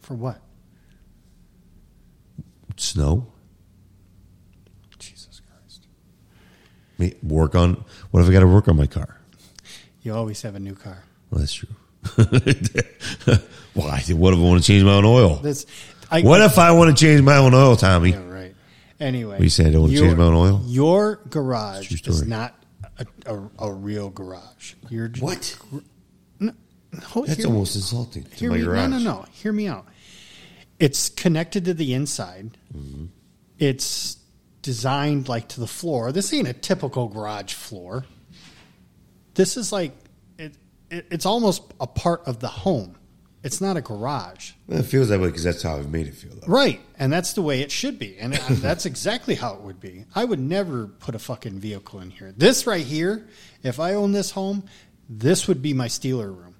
For what? Snow. Jesus Christ. Work on. What if I got to work on my car? You always have a new car. Well, that's true. Why? What if I want to change my own oil? What if I want to change my own oil, Tommy? Yeah, right. Anyway. What you saying? I don't want to change my own oil? Your garage is not a real garage. What? That's almost insulting to my garage. No. Hear me out. It's connected to the inside. Mm-hmm. It's designed like to the floor. This ain't a typical garage floor. This is like... It's almost a part of the home. It's not a garage. Well, it feels that way because that's how I've made it feel. Though. Right, and that's the way it should be, and that's exactly how it would be. I would never put a fucking vehicle in here. This right here, if I own this home, this would be my Steeler room.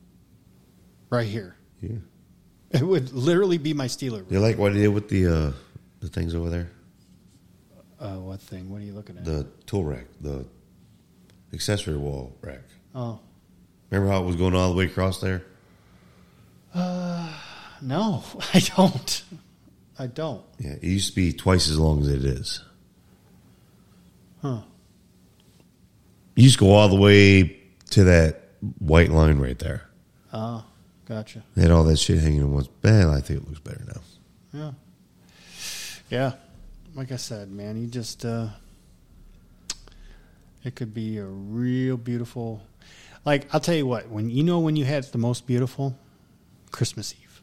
Right here. Yeah. It would literally be my Steeler room. You like what I did with the things over there? What thing? What are you looking at? The tool rack, the accessory wall rack. Oh. Remember how it was going all the way across there? No, I don't. Yeah, it used to be twice as long as it is. Huh. You used to go all the way to that white line right there. Oh, gotcha. They had all that shit hanging in one bed. I think it looks better now. Yeah. Like I said, man, you just... it could be a real beautiful... Like, I'll tell you what, when you had the most beautiful? Christmas Eve.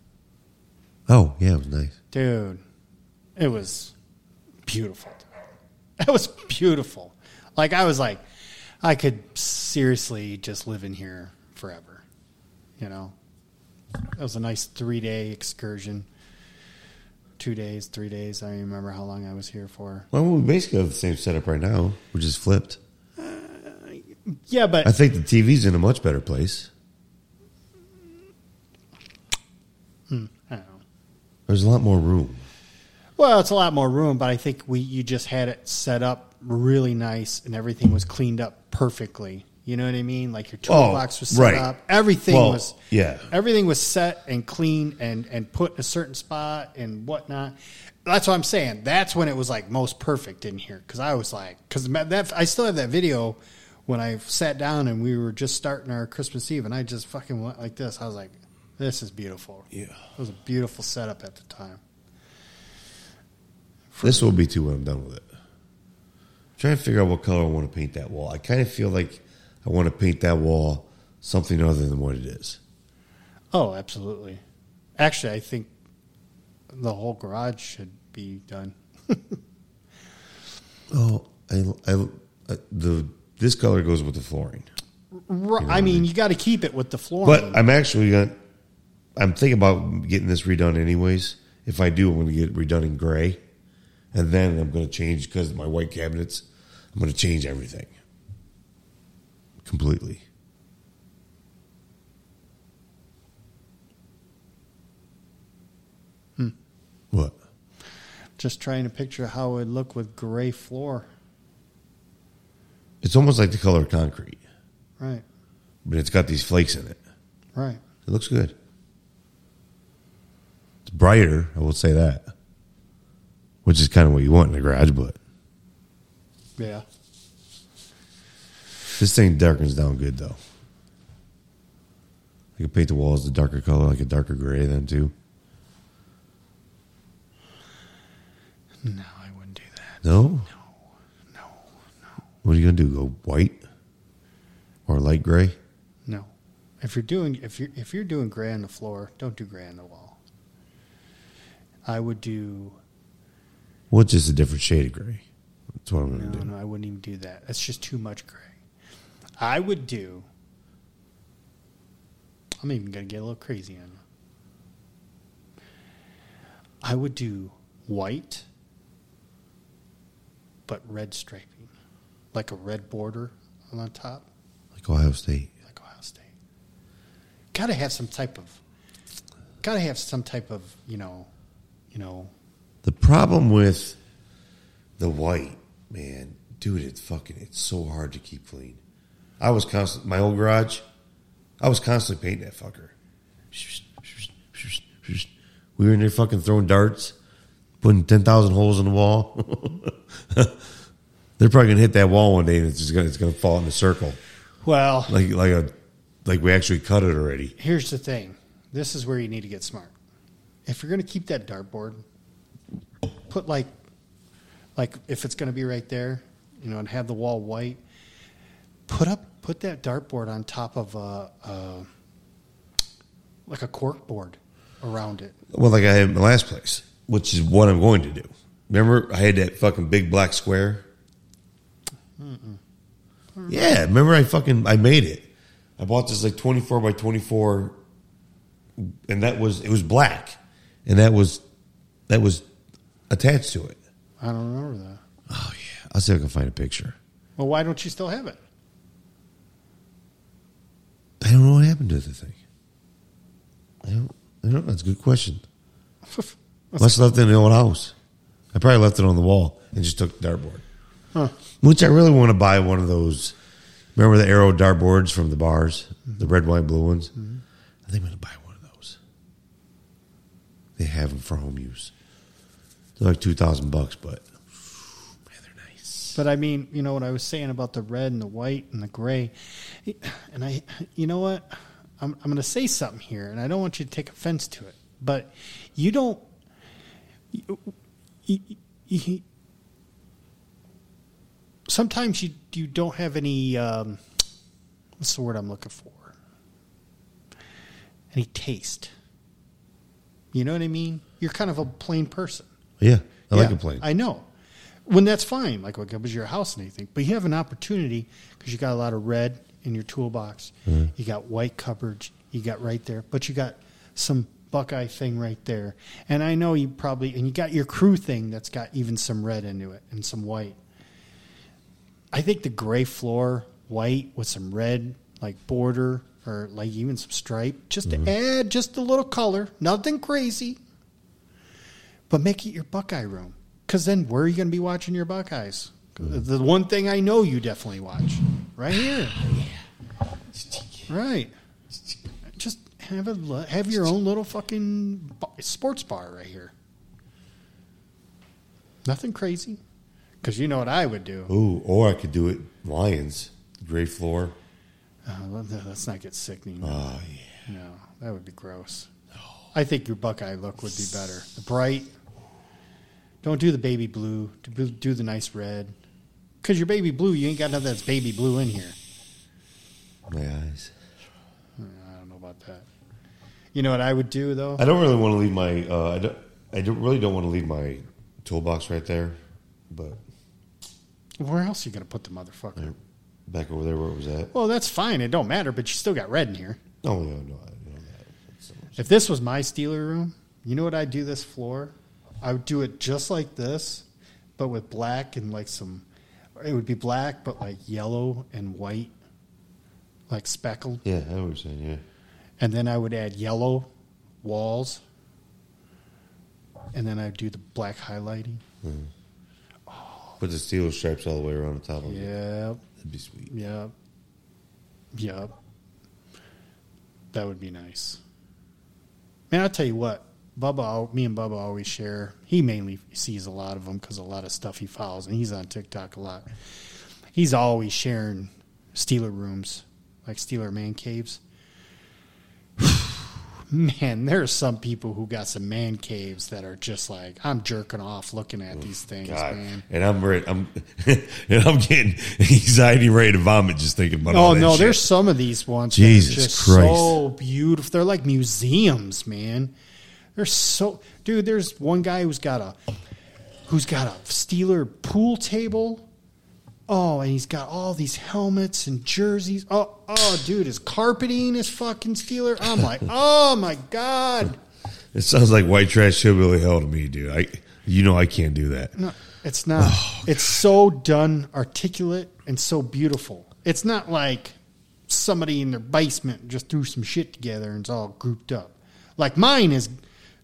Oh, yeah, it was nice. Dude, it was beautiful. It was beautiful. Like, I was like, I could seriously just live in here forever, you know? It was a nice 3-day excursion. 2 days, 3 days. I don't even remember how long I was here for. Well, we basically have the same setup right now. We're just flipped. Yeah, but I think the TV's in a much better place. I don't know. There's a lot more room. Well, it's a lot more room, but I think you just had it set up really nice, and everything was cleaned up perfectly. You know what I mean? Like your toolbox was set up. Everything was set and clean and put in a certain spot and whatnot. That's what I'm saying. That's when it was like most perfect in here because I was like, I still have that video. When I sat down and we were just starting our Christmas Eve and I just fucking went like this, I was like, this is beautiful. Yeah. It was a beautiful setup at the time. This will be too when I'm done with it. I'm trying to figure out what color I want to paint that wall. I kind of feel like I want to paint that wall something other than what it is. Oh, absolutely. Actually, I think the whole garage should be done. This color goes with the flooring. Right. You know I mean, you got to keep it with the flooring. But I'm thinking about getting this redone anyways. If I do, I'm going to get it redone in gray. And then I'm going to change, because of my white cabinets, I'm going to change everything. Completely. What? Just trying to picture how it would look with gray floor. It's almost like the color of concrete. Right. But it's got these flakes in it. Right. It looks good. It's brighter, I will say that. Which is kind of what you want in a garage, but... Yeah. This thing darkens down good, though. I can paint the walls a darker color, like a darker gray then, too. No, I wouldn't do that. No? What are you gonna do? Go white or light gray? No. If you're doing gray on the floor, don't do gray on the wall. I would do. Well, it's just a different shade of gray. That's what I'm gonna do. No, I wouldn't even do that. That's just too much gray. I would do. I'm even gonna get a little crazy on you. I would do white, but red striping. Like a red border on top. Like Ohio State. got to have some type of, you know. The problem with the white, man, dude, it's so hard to keep clean. I was constantly, my old garage, I was constantly painting that fucker. We were in there fucking throwing darts, putting 10,000 holes in the wall. They're probably gonna hit that wall one day, and it's gonna fall in a circle. Well, like we actually cut it already. Here's the thing: this is where you need to get smart. If you're gonna keep that dartboard, put like if it's gonna be right there, you know, and have the wall white. Put that dartboard on top of a like a cork board around it. Well, like I had in my last place, which is what I'm going to do. Remember, I had that fucking big black square. Mm-mm. Yeah, remember I made it. I bought this like 24 by 24, and it was black, and that was attached to it. I don't remember that. Oh yeah, I'll see if I can find a picture. Well, why don't you still have it? I don't know what happened to the thing. I don't. That's a good question. Must have left it in the old house. I probably left it on the wall and just took the dartboard. Huh. Which I really want to buy one of those. Remember the arrow dartboards from the bars? Mm-hmm. The red, white, blue ones? Mm-hmm. I think I'm going to buy one of those. They have them for home use. They're like $2,000, but man, they're nice. But I mean, you know what I was saying about the red and the white and the gray? And you know what? I'm going to say something here, and I don't want you to take offense to it. But you don't... Sometimes you don't have any, what's the word I'm looking for? Any taste. You know what I mean? You're kind of a plain person. Yeah, I like a plain. I know. When that's fine, like when it comes to your house and anything. But you have an opportunity because you got a lot of red in your toolbox. Mm-hmm. You got white coverage. You got right there. But you got some Buckeye thing right there. And I know you probably, and you got your crew thing that's got even some red into it and some white. I think the gray floor, white with some red, like border or like even some stripe, just to add just a little color, nothing crazy, but make it your Buckeye room. Because then where are you going to be watching your Buckeyes? The one thing I know you definitely watch, right here. Yeah. Right. Just have your own little fucking sports bar right here. Nothing crazy. Because you know what I would do. Ooh, or I could do it Lions, gray floor. Let's not get sick anymore. Oh, yeah. No, that would be gross. No. I think your Buckeye look would be better. The bright. Don't do the baby blue. Do the nice red. Because your baby blue, you ain't got nothing that's baby blue in here. My eyes. I don't know about that. You know what I would do, though? I don't really want to leave my... I really don't want to leave my toolbox right there, but... Where else are you going to put the motherfucker? Back over there where it was at. Well, that's fine. It don't matter, but you still got red in here. Oh, yeah, no. If this was my Steeler room, you know what I'd do this floor? I would do it just like this, but with black and like some... It would be black, but like yellow and white, like speckled. Yeah, I was saying, yeah. And then I would add yellow walls, and then I'd do the black highlighting. Mm-hmm. Put the steel stripes all the way around the top of it. Yeah. That'd be sweet. Yeah. Yeah. That would be nice. Man, I'll tell you what. Me and Bubba always share. He mainly sees a lot of them because a lot of stuff he follows, and he's on TikTok a lot. He's always sharing Steeler rooms, like Steeler man caves. Man, there are some people who got some man caves that are just like, I'm jerking off looking at these things, God. Man. And I'm getting anxiety, ready to vomit just thinking about all that. Oh, no, there's some of these ones Jesus that are just Christ. So beautiful. They're like museums, man. They're so... Dude, there's one guy who's got a Steeler pool table. Oh, and he's got all these helmets and jerseys. Oh, dude, his carpeting is fucking Steeler. I'm like, oh, my God. It sounds like white trash hillbilly hell to me, dude. I can't do that. No, it's not. Oh, it's so done, articulate, and so beautiful. It's not like somebody in their basement just threw some shit together and it's all grouped up. Like mine is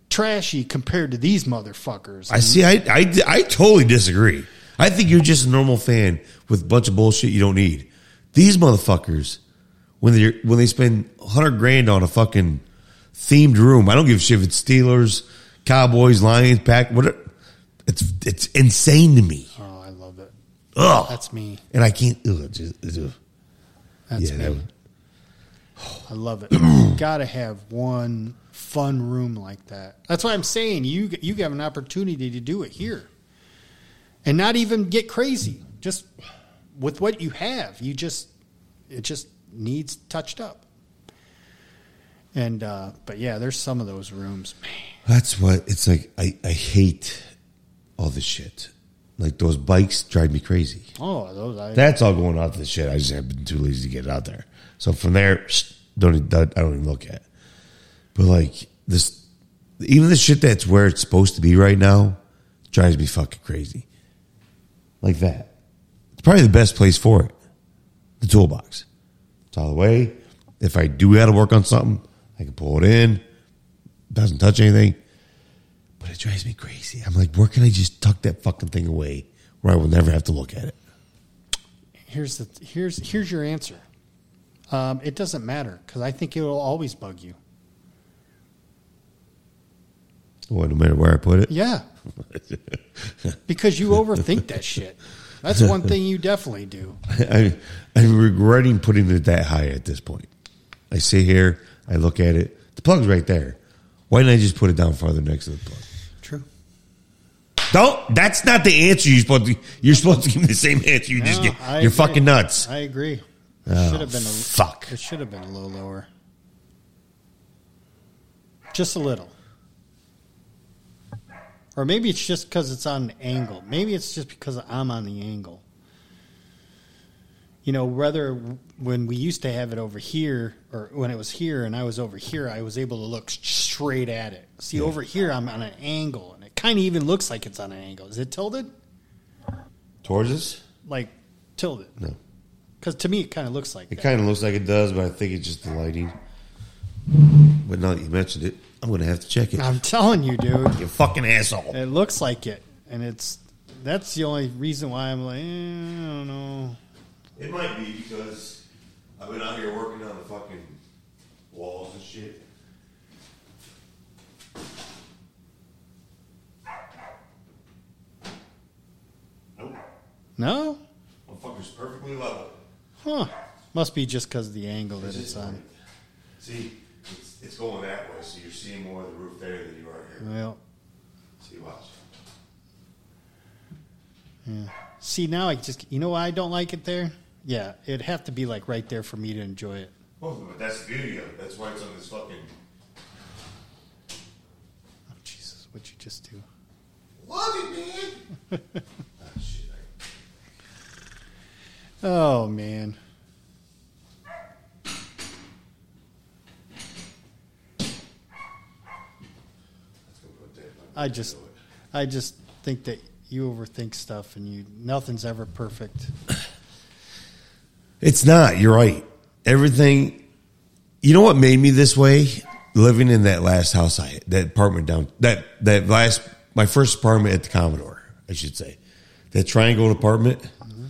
trashy compared to these motherfuckers. I see. I totally disagree. I think you're just a normal fan with a bunch of bullshit you don't need. These motherfuckers, when they spend $100,000 on a fucking themed room, I don't give a shit if it's Steelers, Cowboys, Lions, Pack, whatever. It's insane to me. Oh, I love it. Ugh. That's me. And I can't. Ugh, just. That's me. That I love it. You gotta have one fun room like that. That's why I'm saying you have an opportunity to do it here, and not even get crazy. Just with what you have, it just needs touched up. And but yeah, there's some of those rooms, man. That's what it's like. I hate all this shit. Like those bikes drive me crazy. Oh, that's all going out to the shit. I just have been too lazy to get out there. So from there, I don't even look at it. But like this, even the shit that's where it's supposed to be right now drives me fucking crazy. Like that. It's probably the best place for it. The toolbox. It's all the way. If I do have to work on something, I can pull it in. Doesn't touch anything. But it drives me crazy. I'm like, where can I just tuck that fucking thing away where I will never have to look at it? Here's your answer. It doesn't matter because I think it will always bug you. Well, no matter where I put it? Yeah. Because you overthink that shit. That's one thing you definitely do. I'm regretting putting it that high at this point. I sit here. I look at it. The plug's right there. Why didn't I just put it down farther next to the plug? True. Don't. That's not the answer you're supposed to. You're supposed to give me the same answer. You just get. You're fucking nuts. I agree. It should have been a little lower. Just a little. Or maybe it's just because it's on an angle. Maybe it's just because I'm on the angle. You know, whether when we used to have it over here or when it was here and I was over here, I was able to look straight at it. See, yeah. Over here, I'm on an angle, and it kind of even looks like it's on an angle. Is it tilted? Towards us? Like, tilted. No. Because to me, it kind of looks like it. It kind of looks like it does, but I think it's just the lighting. But now that you mentioned it, I'm going to have to check it. I'm telling you, dude. You fucking asshole. It looks like it. And that's the only reason why I'm like, I don't know. It might be because I've been out here working on the fucking walls and shit. Nope. No? My fucker's perfectly level. Huh. Must be just because of the angle that it's on. See? It's going that way, so you're seeing more of the roof there than you are here. Well. See, watch. Yeah. See, now I just... You know why I don't like it there? Yeah, it'd have to be, like, right there for me to enjoy it. Well, but that's the beauty of it. That's why it's on this fucking... Oh, Jesus, what'd you just do? Love it, man! Oh, shit. Oh, man. I just think that you overthink stuff, and nothing's ever perfect. It's not. You're right. Everything. You know what made me this way? Living in that last house I had, that apartment down my first apartment at the Commodore, I should say, that triangle apartment. Mm-hmm.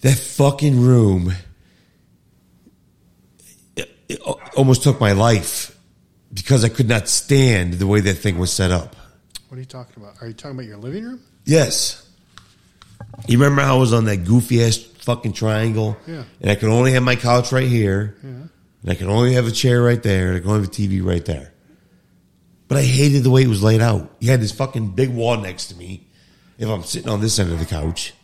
That fucking room. It almost took my life because I could not stand the way that thing was set up. What are you talking about? Are you talking about your living room? Yes. You remember how I was on that goofy-ass fucking triangle? Yeah. And I could only have my couch right here. Yeah. And I could only have a chair right there. And I could only have a TV right there. But I hated the way it was laid out. You had this fucking big wall next to me. If I'm sitting on this end of the couch.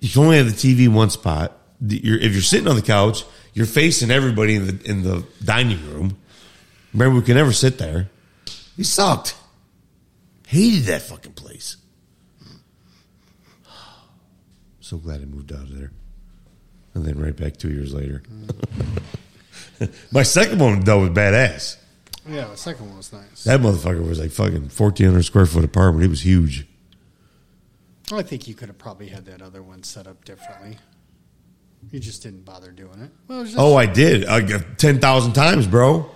You can only have the TV in one spot. If you're sitting on the couch, you're facing everybody in the dining room. Remember, we could never sit there. He sucked. Hated that fucking place. So glad I moved out of there. And then right back 2 years later. My second one, though, was badass. Yeah, the second one was nice. That motherfucker was like fucking 1,400 square foot apartment. It was huge. I think you could have probably had that other one set up differently. You just didn't bother doing it. Well, it was just I did. 10,000 times, bro.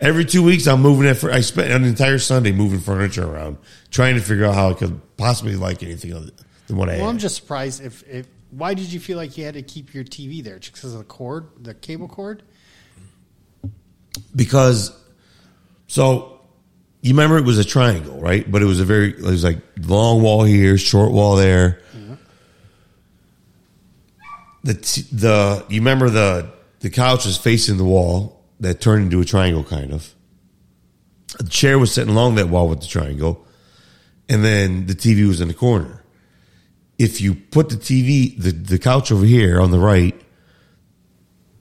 Every 2 weeks, I'm moving it. I spent an entire Sunday moving furniture around, trying to figure out how I could possibly like anything other than what I had. Well, I'm just surprised. If why did you feel like you had to keep your TV there? Just because of the cord, the cable cord? Because, so, you remember it was a triangle, right? But it was it was like long wall here, short wall there. Yeah. You remember the couch was facing the wall. That turned into a triangle, kind of. The chair was sitting along that wall with the triangle. And then the TV was in the corner. If you put the TV, the couch over here on the right,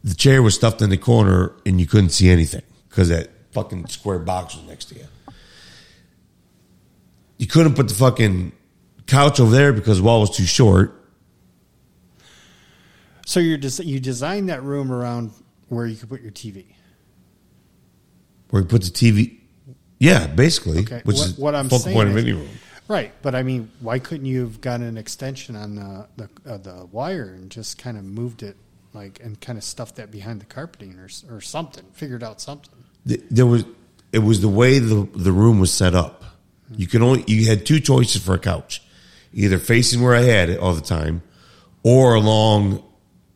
the chair was stuffed in the corner and you couldn't see anything because that fucking square box was next to you. You couldn't put the fucking couch over there because the wall was too short. So you designed that room around where you could put your TV. Where you put the TV, yeah, basically, okay. Which is what I'm saying. Point of any room. Right, but I mean, why couldn't you have gotten an extension on the wire and just kind of moved it, like, and kind of stuffed that behind the carpeting or something, figured out something? It was the way the room was set up. You had two choices for a couch, either facing where I had it all the time, or along.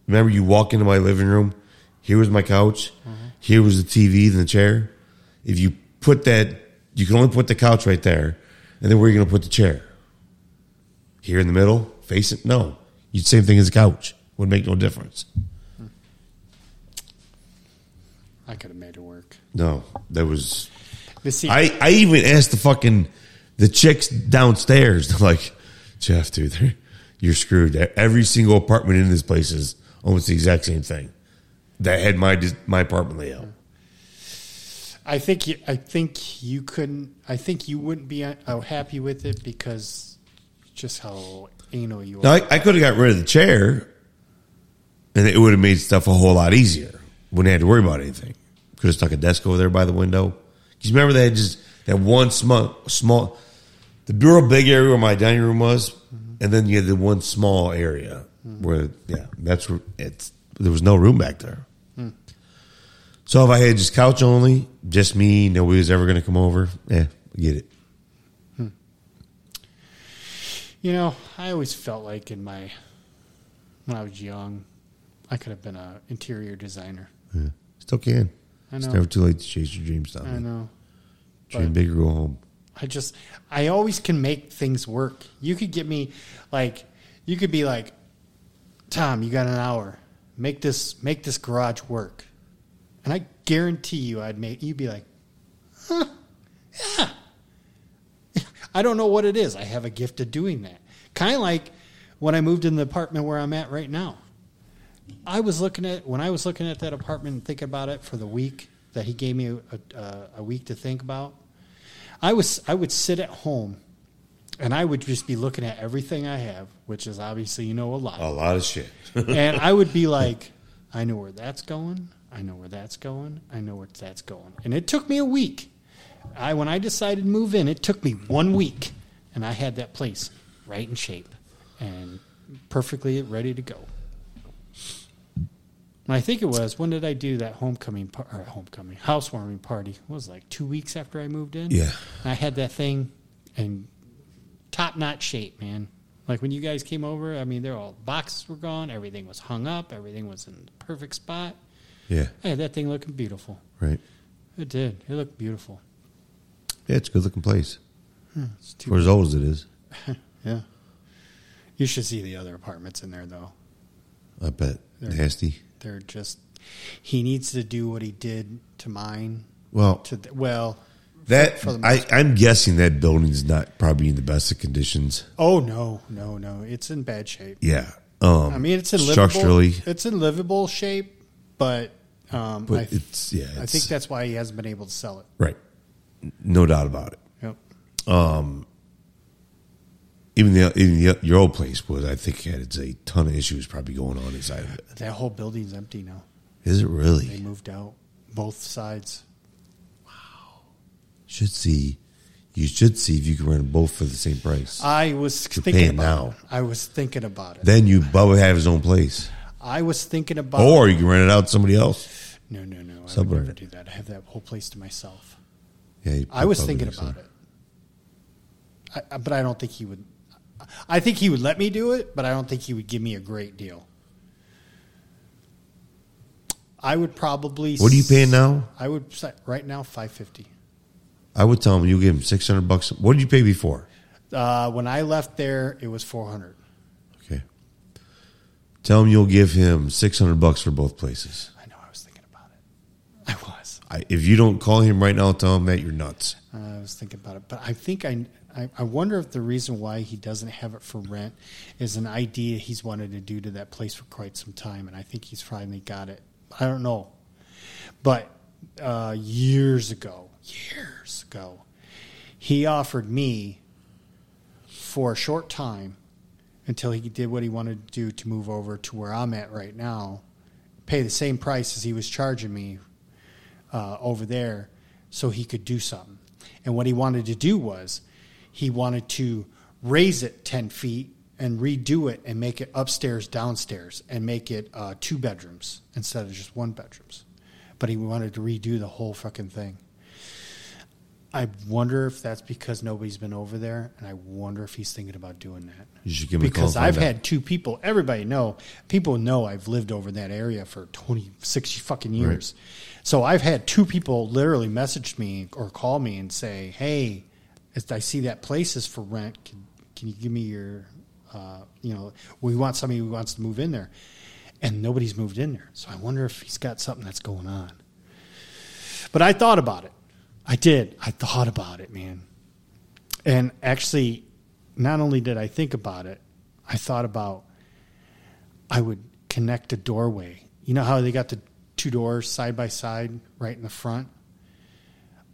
Remember, you walk into my living room. Here was my couch. Mm-hmm. Here was the TV and the chair. If you put that, you can only put the couch right there. And then where are you going to put the chair? Here in the middle? Face it? No. You'd same thing as a couch. Would make no difference. I could have made it work. No. That was... I even asked the chicks downstairs, like, Jeff, dude, you're screwed. Every single apartment in this place is almost the exact same thing. That had my apartment layout. I think you wouldn't be happy with it because just how anal you are. I could have got rid of the chair, and it would have made stuff a whole lot easier. Wouldn't have had to worry about anything. Could have stuck a desk over there by the window. Because remember they had just that one small the bureau big area where my dining room was, mm-hmm. and then you had the one small area mm-hmm. where that's where it's. There was no room back there. Hmm. So if I had just couch only, just me, nobody was ever going to come over, I get it. Hmm. You know, I always felt like when I was young, I could have been an interior designer. Yeah. Still can. I know. It's never too late to chase your dreams down. I know. Dream big or go home. I always can make things work. You could get me, you could be like, Tom, you got an hour. Make this garage work, and I guarantee you, you'd be like, huh, yeah. I don't know what it is. I have a gift of doing that. Kind of like when I moved in the apartment where I'm at right now. When I was looking at that apartment and thinking about it for the week that he gave me a week to think about. I would sit at home, and I would just be looking at everything I have, which is obviously, a lot. A lot of shit. And I would be like, I know where that's going. I know where that's going. I know where that's going. And it took me a week. When I decided to move in, it took me 1 week. And I had that place right in shape and perfectly ready to go. And I think it was, when did I do that housewarming party? It was like 2 weeks after I moved in. Yeah. And I had that thing and... top-notch shape, man. Like, when you guys came over, I mean, boxes were gone. Everything was hung up. Everything was in the perfect spot. Yeah. I had that thing looking beautiful. Right. It did. It looked beautiful. Yeah, it's a good-looking place. For as old as it is. Yeah. You should see the other apartments in there, though. I bet. Nasty. They're just... He needs to do what he did to mine. I'm guessing that building's not probably in the best of conditions. Oh, no. It's in bad shape. Yeah. It's in structurally. It's in livable shape, but I think that's why he hasn't been able to sell it. Right. No doubt about it. Yep. Your old place was, I think, had a ton of issues probably going on inside of it. That whole building's empty now. Is it really? They moved out both sides. You should see if you can rent both for the same price. I was thinking about it. Then you Bubba would have his own place. I was thinking about... Or you can rent it out to somebody else. No. I would never do that. I have that whole place to myself. Yeah, I was thinking about it. But I don't think he would... I think he would let me do it, but I don't think he would give me a great deal. I would probably... What are you paying now? I would... Right now, $550. I wowould tell him you give him $600. What did you pay before? When I left there, it was $400. Okay. Tell him you'll give him $600 for both places. I know. I was thinking about it. If you don't call him right now, tell him that you're nuts. I was thinking about it. But I think I wonder if the reason why he doesn't have it for rent is an idea he's wanted to do to that place for quite some time. And I think he's finally got it. I don't know. But years ago, he offered me for a short time until he did what he wanted to do to move over to where I'm at right now, pay the same price as he was charging me over there so he could do something. And what he wanted to do was he wanted to raise it 10 feet and redo it and make it upstairs, downstairs, and make it 2 bedrooms instead of just 1 bedrooms. But he wanted to redo the whole fucking thing. I wonder if that's because nobody's been over there, and I wonder if he's thinking about doing that. You should give me a call. Because I've had 2 people. Everybody know. People know I've lived over in that area for 26 fucking years. Right. So I've had 2 people literally message me or call me and say, hey, I see that place is for rent. Can you give me your... we want somebody who wants to move in there, and nobody's moved in there. So I wonder if he's got something that's going on. But I thought about it. I thought about it, man. And actually, not only did I think about it, I thought about I would connect a doorway. You know how they got the 2 doors side by side right in the front?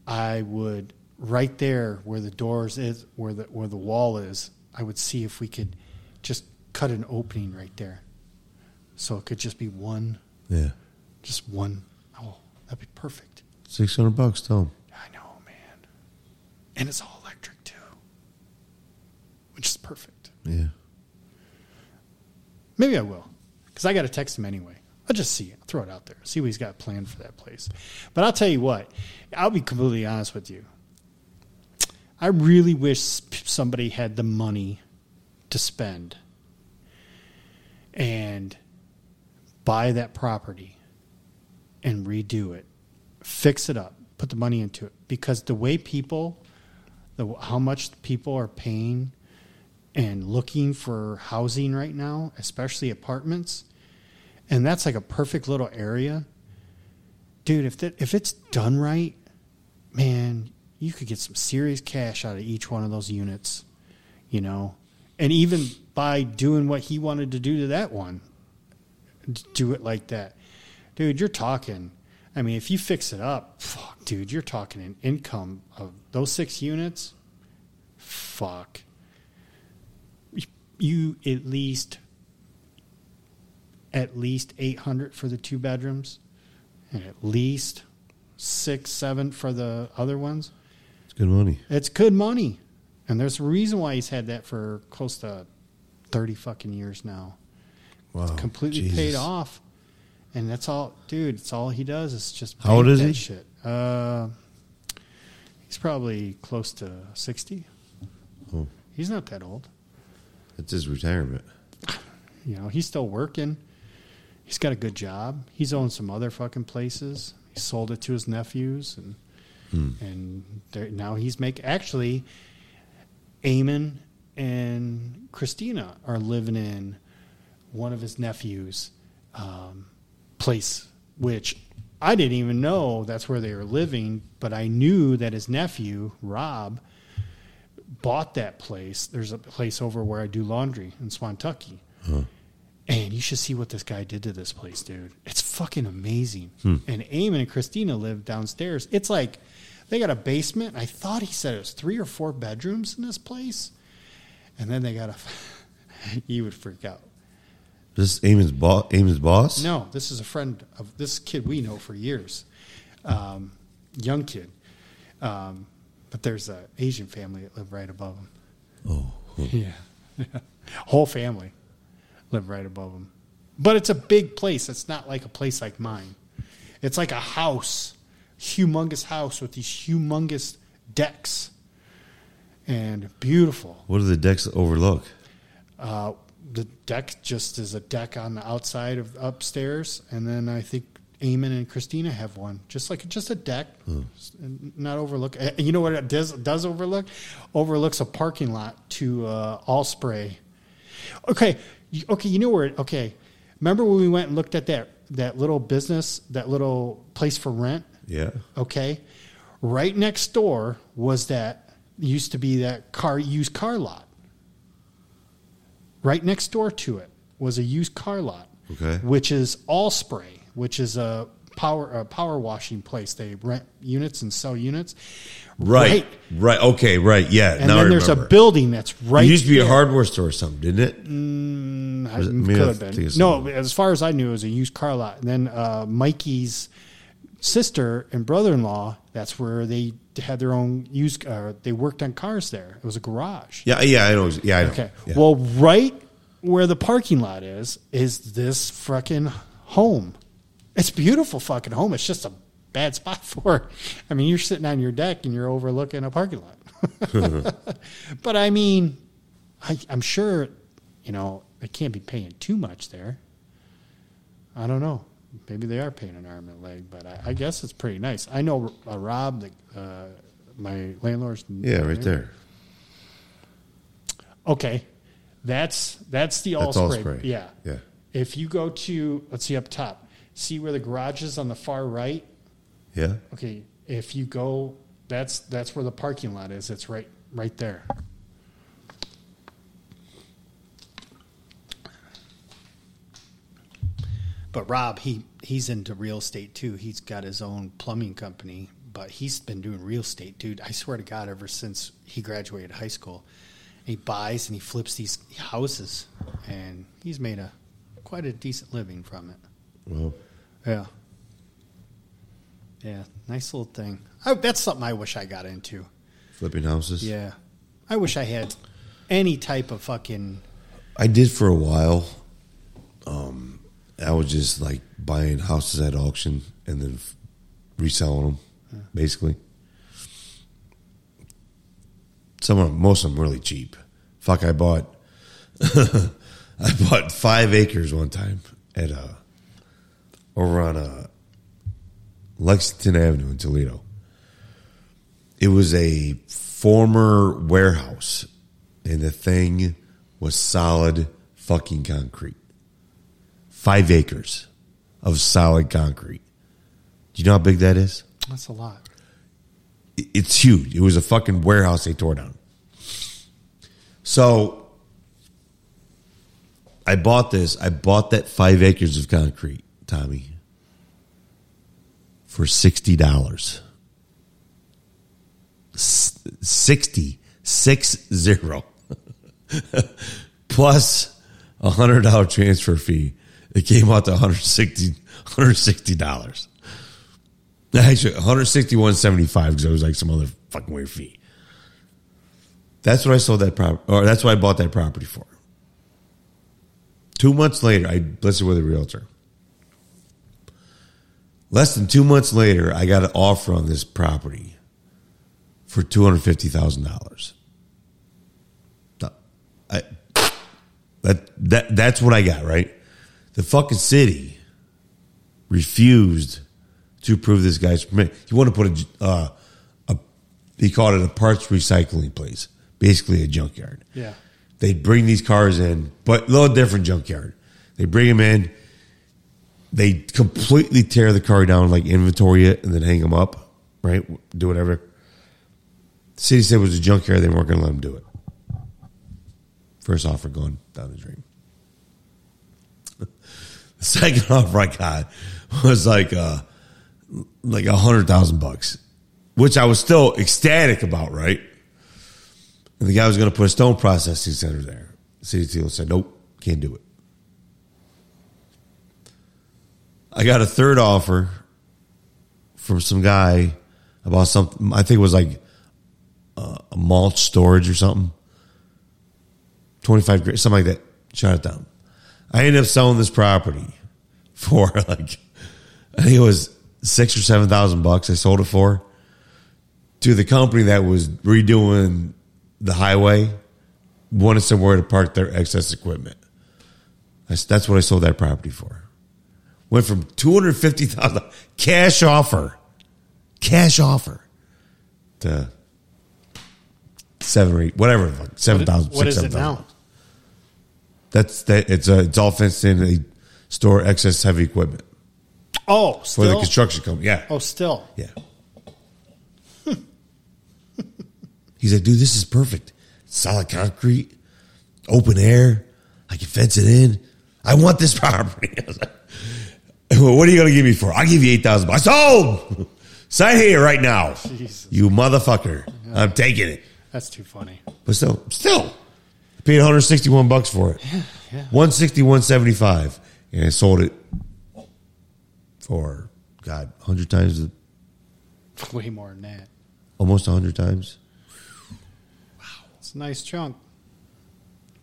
I would, right there where the doors is, where the wall is, I would see if we could just cut an opening right there. So it could just be one. Yeah. Just one. Oh, that'd be perfect. $600, tell him. I know, man. And it's all electric, too. Which is perfect. Yeah. Maybe I will. Because I got to text him anyway. I'll just see it. I'll throw it out there. See what he's got planned for that place. But I'll tell you what. I'll be completely honest with you. I really wish somebody had the money to spend and buy that property and redo it, fix it up, put the money into it. Because the way how much people are paying and looking for housing right now, especially apartments, and that's like a perfect little area. Dude, if it's done right, man, you could get some serious cash out of each one of those units, you know. And even by doing what he wanted to do to that one, do it like that. Dude, you're talking. I mean, if you fix it up, fuck, dude, you're talking an income of those 6 units. Fuck. You at least 800 for the 2 bedrooms and at least 6, 7 for the other ones. Good money. It's good money. And there's a reason why he's had that for close to 30 fucking years now. Wow. It's completely paid off. And that's all, dude, it's all he does is just pay. How old is he? Shit. He's probably close to 60. Oh. He's not that old. It's his retirement. You know, he's still working. He's got a good job. He's owned some other fucking places. He sold it to his nephews and... And now he's making... Actually, Eamon and Christina are living in one of his nephews' place, which I didn't even know that's where they were living, but I knew that his nephew, Rob, bought that place. There's a place over where I do laundry in Swantucky. Huh. And you should see what this guy did to this place, dude. It's fucking amazing. And Eamon and Christina live downstairs. It's like they got a basement. I thought he said it was 3 or 4 bedrooms in this place. And then they got a... You would freak out. This is Eamon's boss? No, this is a friend of this kid we know for years. Young kid. But there's an Asian family that lived right above him. Oh. Cool. Yeah. Whole family. Live right above him. But it's a big place. It's not like a place like mine. It's like a house, humongous house with these humongous decks and beautiful. What do the decks overlook? The deck just is a deck on the outside of upstairs, and then I think Eamon and Christina have one, just a deck, not overlook. You know what it does overlook? Overlooks a parking lot to Allspray. Okay, you know where it, okay. Remember when we went and looked at that little business, that little place for rent? Yeah. Okay. Right next door was that, used to be that used car lot. Right next door to it was a used car lot, okay, which is Allspray, which is a power washing place. They rent units and sell units. Right. Okay, right, yeah. And then there's a building that's right. It used to be a hardware store or something, didn't it? Could have been. No, as far as I knew, it was a used car lot. And then Mikey's sister and brother-in-law, that's where they had their own used. They worked on cars there. It was a garage. Yeah, I know. Yeah, I know. Okay. Yeah. Well, right where the parking lot is this fucking home. It's a beautiful fucking home. It's just a bad spot for it. I mean, you're sitting on your deck and you're overlooking a parking lot. But, I mean, I'm sure, they can't be paying too much there. I don't know. Maybe they are paying an arm and a leg, but I guess it's pretty nice. I know Rob, my landlord's... Yeah, right there. Okay. That's the Allspray. Yeah. Yeah. If you go to... Let's see up top. See where the garage is on the far right? Yeah. Okay. If you go... That's where the parking lot is. It's right there. But Rob, he's into real estate, too. He's got his own plumbing company, but he's been doing real estate, dude. I swear to God, ever since he graduated high school, he buys and he flips these houses, and he's made quite a decent living from it. Well, yeah. Yeah, nice little thing. That's something I wish I got into. Flipping houses? Yeah. I wish I had any type of fucking... I did for a while. I was just like buying houses at auction and then reselling them, basically. Most of them really cheap. Fuck, I bought 5 acres one time at over on Lexington Avenue in Toledo. It was a former warehouse, and the thing was solid fucking concrete. 5 acres of solid concrete. Do you know how big that is? That's a lot. It's huge. It was a fucking warehouse they tore down. So I bought this. I bought that 5 acres of concrete, Tommy, for $60. 60. 6-0. Plus a $100 transfer fee. It came out to $160. Actually, $161.75 because it was like some other fucking weird fee. That's what I sold that property, or that's what I bought that property for. 2 months later, I listed with a realtor. Less than 2 months later, I got an offer on this property for $250,000. That's what I got, right? The fucking city refused to approve this guy's permit. He wanted to put he called it a parts recycling place, basically a junkyard. Yeah. They bring these cars in, but a little different junkyard. They bring them in. They completely tear the car down, like inventory it, and then hang them up, right? Do whatever. The city said it was a junkyard. They weren't going to let them do it. First offer going down the drain. Second offer I got was like $100,000, which I was still ecstatic about, right? And the guy was going to put a stone processing center there. The city seal said, nope, can't do it. I got a third offer from some guy about something. I think it was like a mulch storage or something. $25,000, something like that. Shut it down. I ended up selling this property for like, I think it was $6,000 or $7,000 I sold it for to the company that was redoing the highway, wanted somewhere to park their excess equipment. That's what I sold that property for. Went from $250,000 cash offer to $7,000 or $8,000 That's that. It's all fenced in. They store excess heavy equipment. Oh, still? For the construction company. Yeah. Oh, still. Yeah. He's like, dude, this is perfect. Solid concrete, open air. I can fence it in. I want this property. I was like, well, what are you going to give me for? I'll give you $8,000. I sold. Sign here right now. Jesus. You motherfucker. Yeah. I'm taking it. That's too funny. But still, I paid $161 for it. Yeah, yeah. $161.75. And I sold it for, God, 100 times. Way more than that. Almost 100 times. Wow. It's a nice chunk.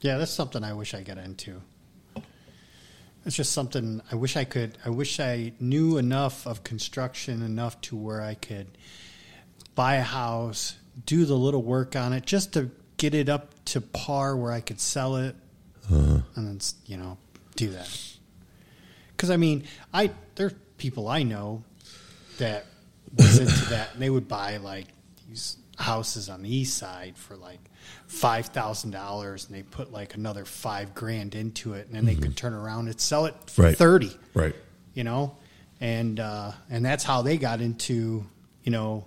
Yeah, that's something I wish I got into. It's just something I wish I could. I wish I knew enough of construction enough to where I could buy a house, do the little work on it just to get it up to par where I could sell it and then, you know, do that. Because, I mean, there are people I know that was into that, and they would buy, like, these houses on the east side for, like, $5,000, and they put like another $5,000 into it, and then they could turn around and sell it for $30,000. Right. You know, and that's how they got into, you know,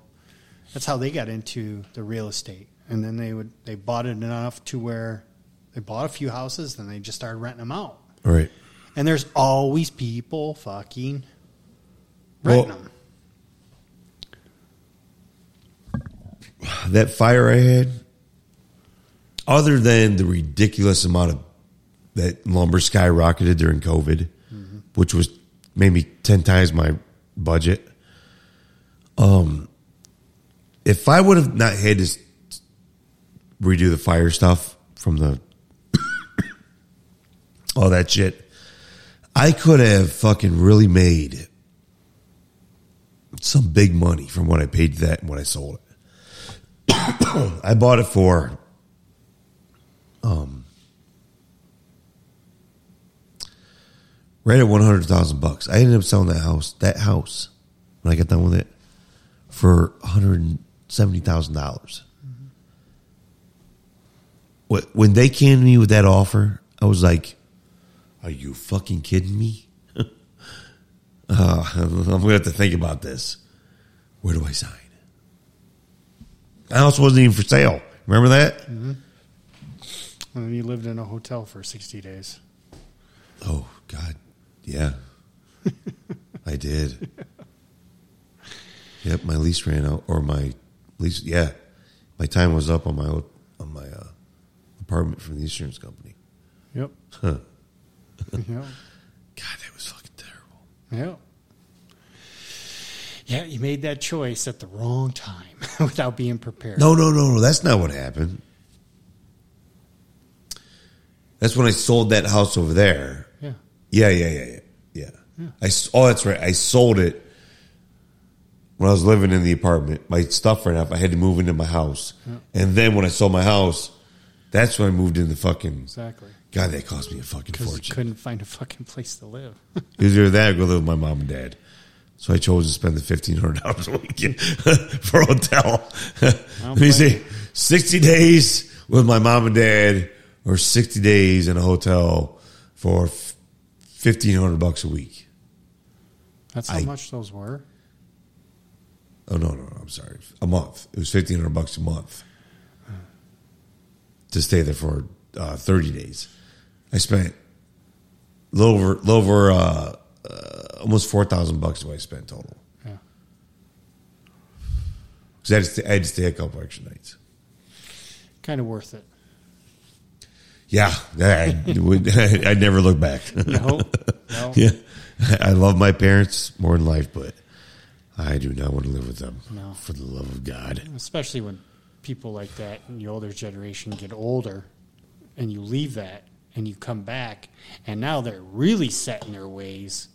that's how they got into the real estate. And then they bought it enough to where they bought a few houses, then they just started renting them out. Right. And there's always people fucking renting them. That fire I had. Other than the ridiculous amount of that lumber skyrocketed during COVID, which was maybe 10 times my budget. If I would have not had to redo the fire stuff from the all that shit, I could have fucking really made some big money from what I paid that and what I sold it. I bought it for... right at $100,000. I ended up selling that house when I got done with it for $170,000. When they came to me with that offer, I was like, "Are you fucking kidding me?" I'm gonna have to think about this. Where do I sign? The house wasn't even for sale. Remember that? Mm-hmm. And then you lived in a hotel for 60 days. Oh, God. Yeah. I did. Yep, my lease ran out. Or my lease, yeah. My time was up on my apartment from the insurance company. Yep. Huh. Yep. God, that was fucking terrible. Yep. Yeah, you made that choice at the wrong time without being prepared. No. That's not what happened. That's when I sold that house over there. Yeah. That's right. I sold it when I was living in the apartment. My stuff ran out. I had to move into my house. Yeah. And then when I sold my house, that's when I moved into fucking... Exactly. God, that cost me a fucking fortune. Because you couldn't find a fucking place to live. Either that or go live with my mom and dad. So I chose to spend the $1,500 a week for a hotel. You say 60 days with my mom and dad... Or 60 days in a hotel for $1,500 a week. That's how much those were? Oh, no, I'm sorry. A month. It was $1,500 a month to stay there for 30 days. I spent a little over almost $4,000 is what I spent total. Yeah. Because I had to stay a couple extra nights. Kind of worth it. Yeah, I'd never look back. No. Yeah, I love my parents more in life, but I do not want to live with them. No. For the love of God. Especially when people like that in the older generation get older and you leave that and you come back, and now they're really set in their ways.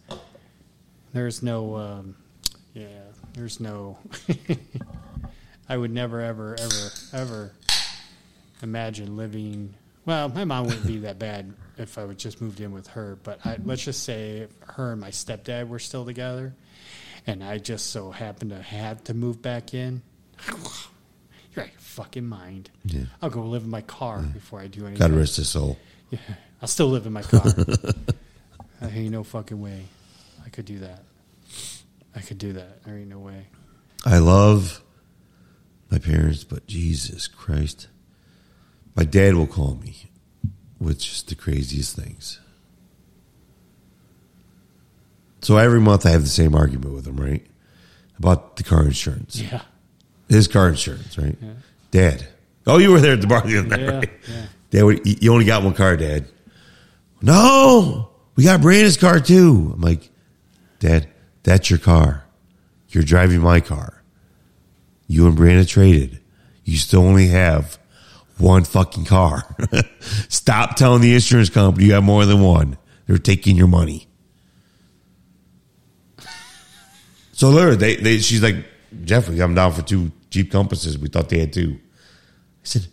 There's no, I would never, ever imagine living. Well, my mom wouldn't be that bad if I would just moved in with her, but let's just say if her and my stepdad were still together, and I just so happened to have to move back in. You're out of your fucking mind. Yeah. I'll go live in my car before I do anything. God rest his soul. Yeah, I'll still live in my car. There ain't no fucking way I could do that. There ain't no way. I love my parents, but Jesus Christ. My dad will call me with just the craziest things. So every month I have the same argument with him, right? About the car insurance. Yeah. His car insurance, right? Yeah. Dad. Oh, you were there at the bar the other night, right? Yeah. Dad, you only got one car, Dad. No! We got Brandon's car, too. I'm like, Dad, that's your car. You're driving my car. You and Brandon traded. You still only have one fucking car. Stop telling the insurance company you have more than one. They're taking your money. So literally, she's like, Jeffrey, I'm down for two Jeep Compasses. We thought they had two. I said,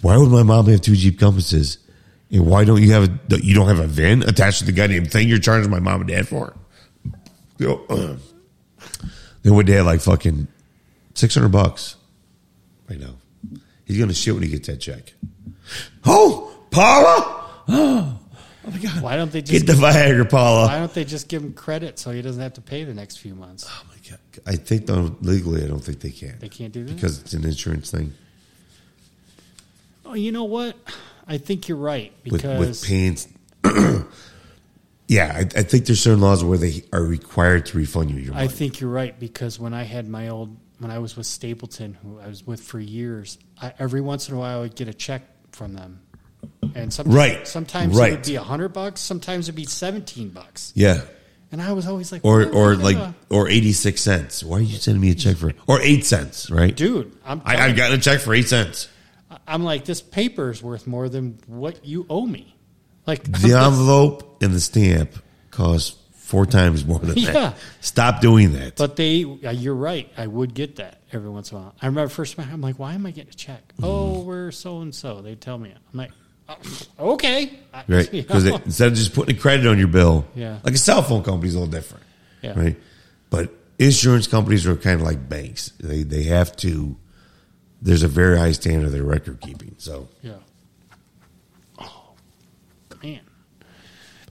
why would my mom have two Jeep Compasses? And why don't you have a VIN attached to the goddamn thing you're charging my mom and dad for? Then one day, like fucking $600 right now. He's going to shit when he gets that check. Oh, Paula! Oh my God. Why don't they just get the Viagra, Paula? Why don't they just give him credit so he doesn't have to pay the next few months? Oh my God! I think legally, I don't think they can. They can't do that because it's an insurance thing. Oh, you know what? I think you're right because with pains. Yeah, I think there's certain laws where they are required to refund you your money. I think you're right because when I had when I was with Stapleton, who I was with for years, every once in a while I would get a check from them. And sometimes it would be $100, sometimes it'd be $17. Yeah. And I was always like, or 86 cents. Why are you sending me a check for 8 cents, right? Dude, I've gotten a check for 8 cents. I'm like, this paper's worth more than what you owe me. Like the envelope and the stamp cost 4 times more than that. Stop doing that. But you're right. I would get that every once in a while. I remember first I'm like, why am I getting a check? Mm. Oh, we're so and so. They tell me. I'm like, oh, okay, right? Because instead of just putting a credit on your bill, like a cell phone company is a little different, right? But insurance companies are kind of like banks. They have to. There's a very high standard of their record keeping. So Oh man, I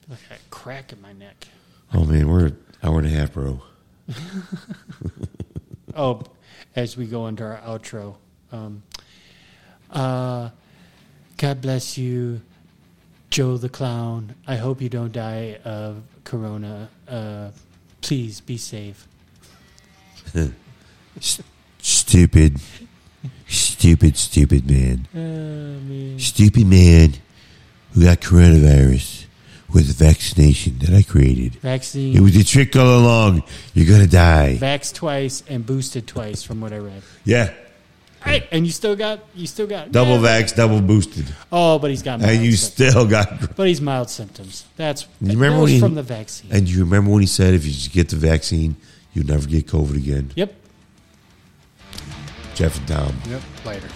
feel like I got a crack in my neck. Oh man, we're an hour and a half, bro. Oh, as we go into our outro, God bless you, Joe the Clown. I hope you don't die of corona. Please be safe. Stupid man. Stupid man who got coronavirus with a vaccination that I created. Vaccine. It was a trick all along. You're going to die. Vaxxed twice and boosted twice from what I read. Yeah. Right. And you still got double vax, double boosted. Oh, but he's got mild symptoms. Still got, but he's mild symptoms. That was from the vaccine. And you remember when he said, if you just get the vaccine, you'll never get COVID again. Yep. Jeff and Tom. Yep. Later.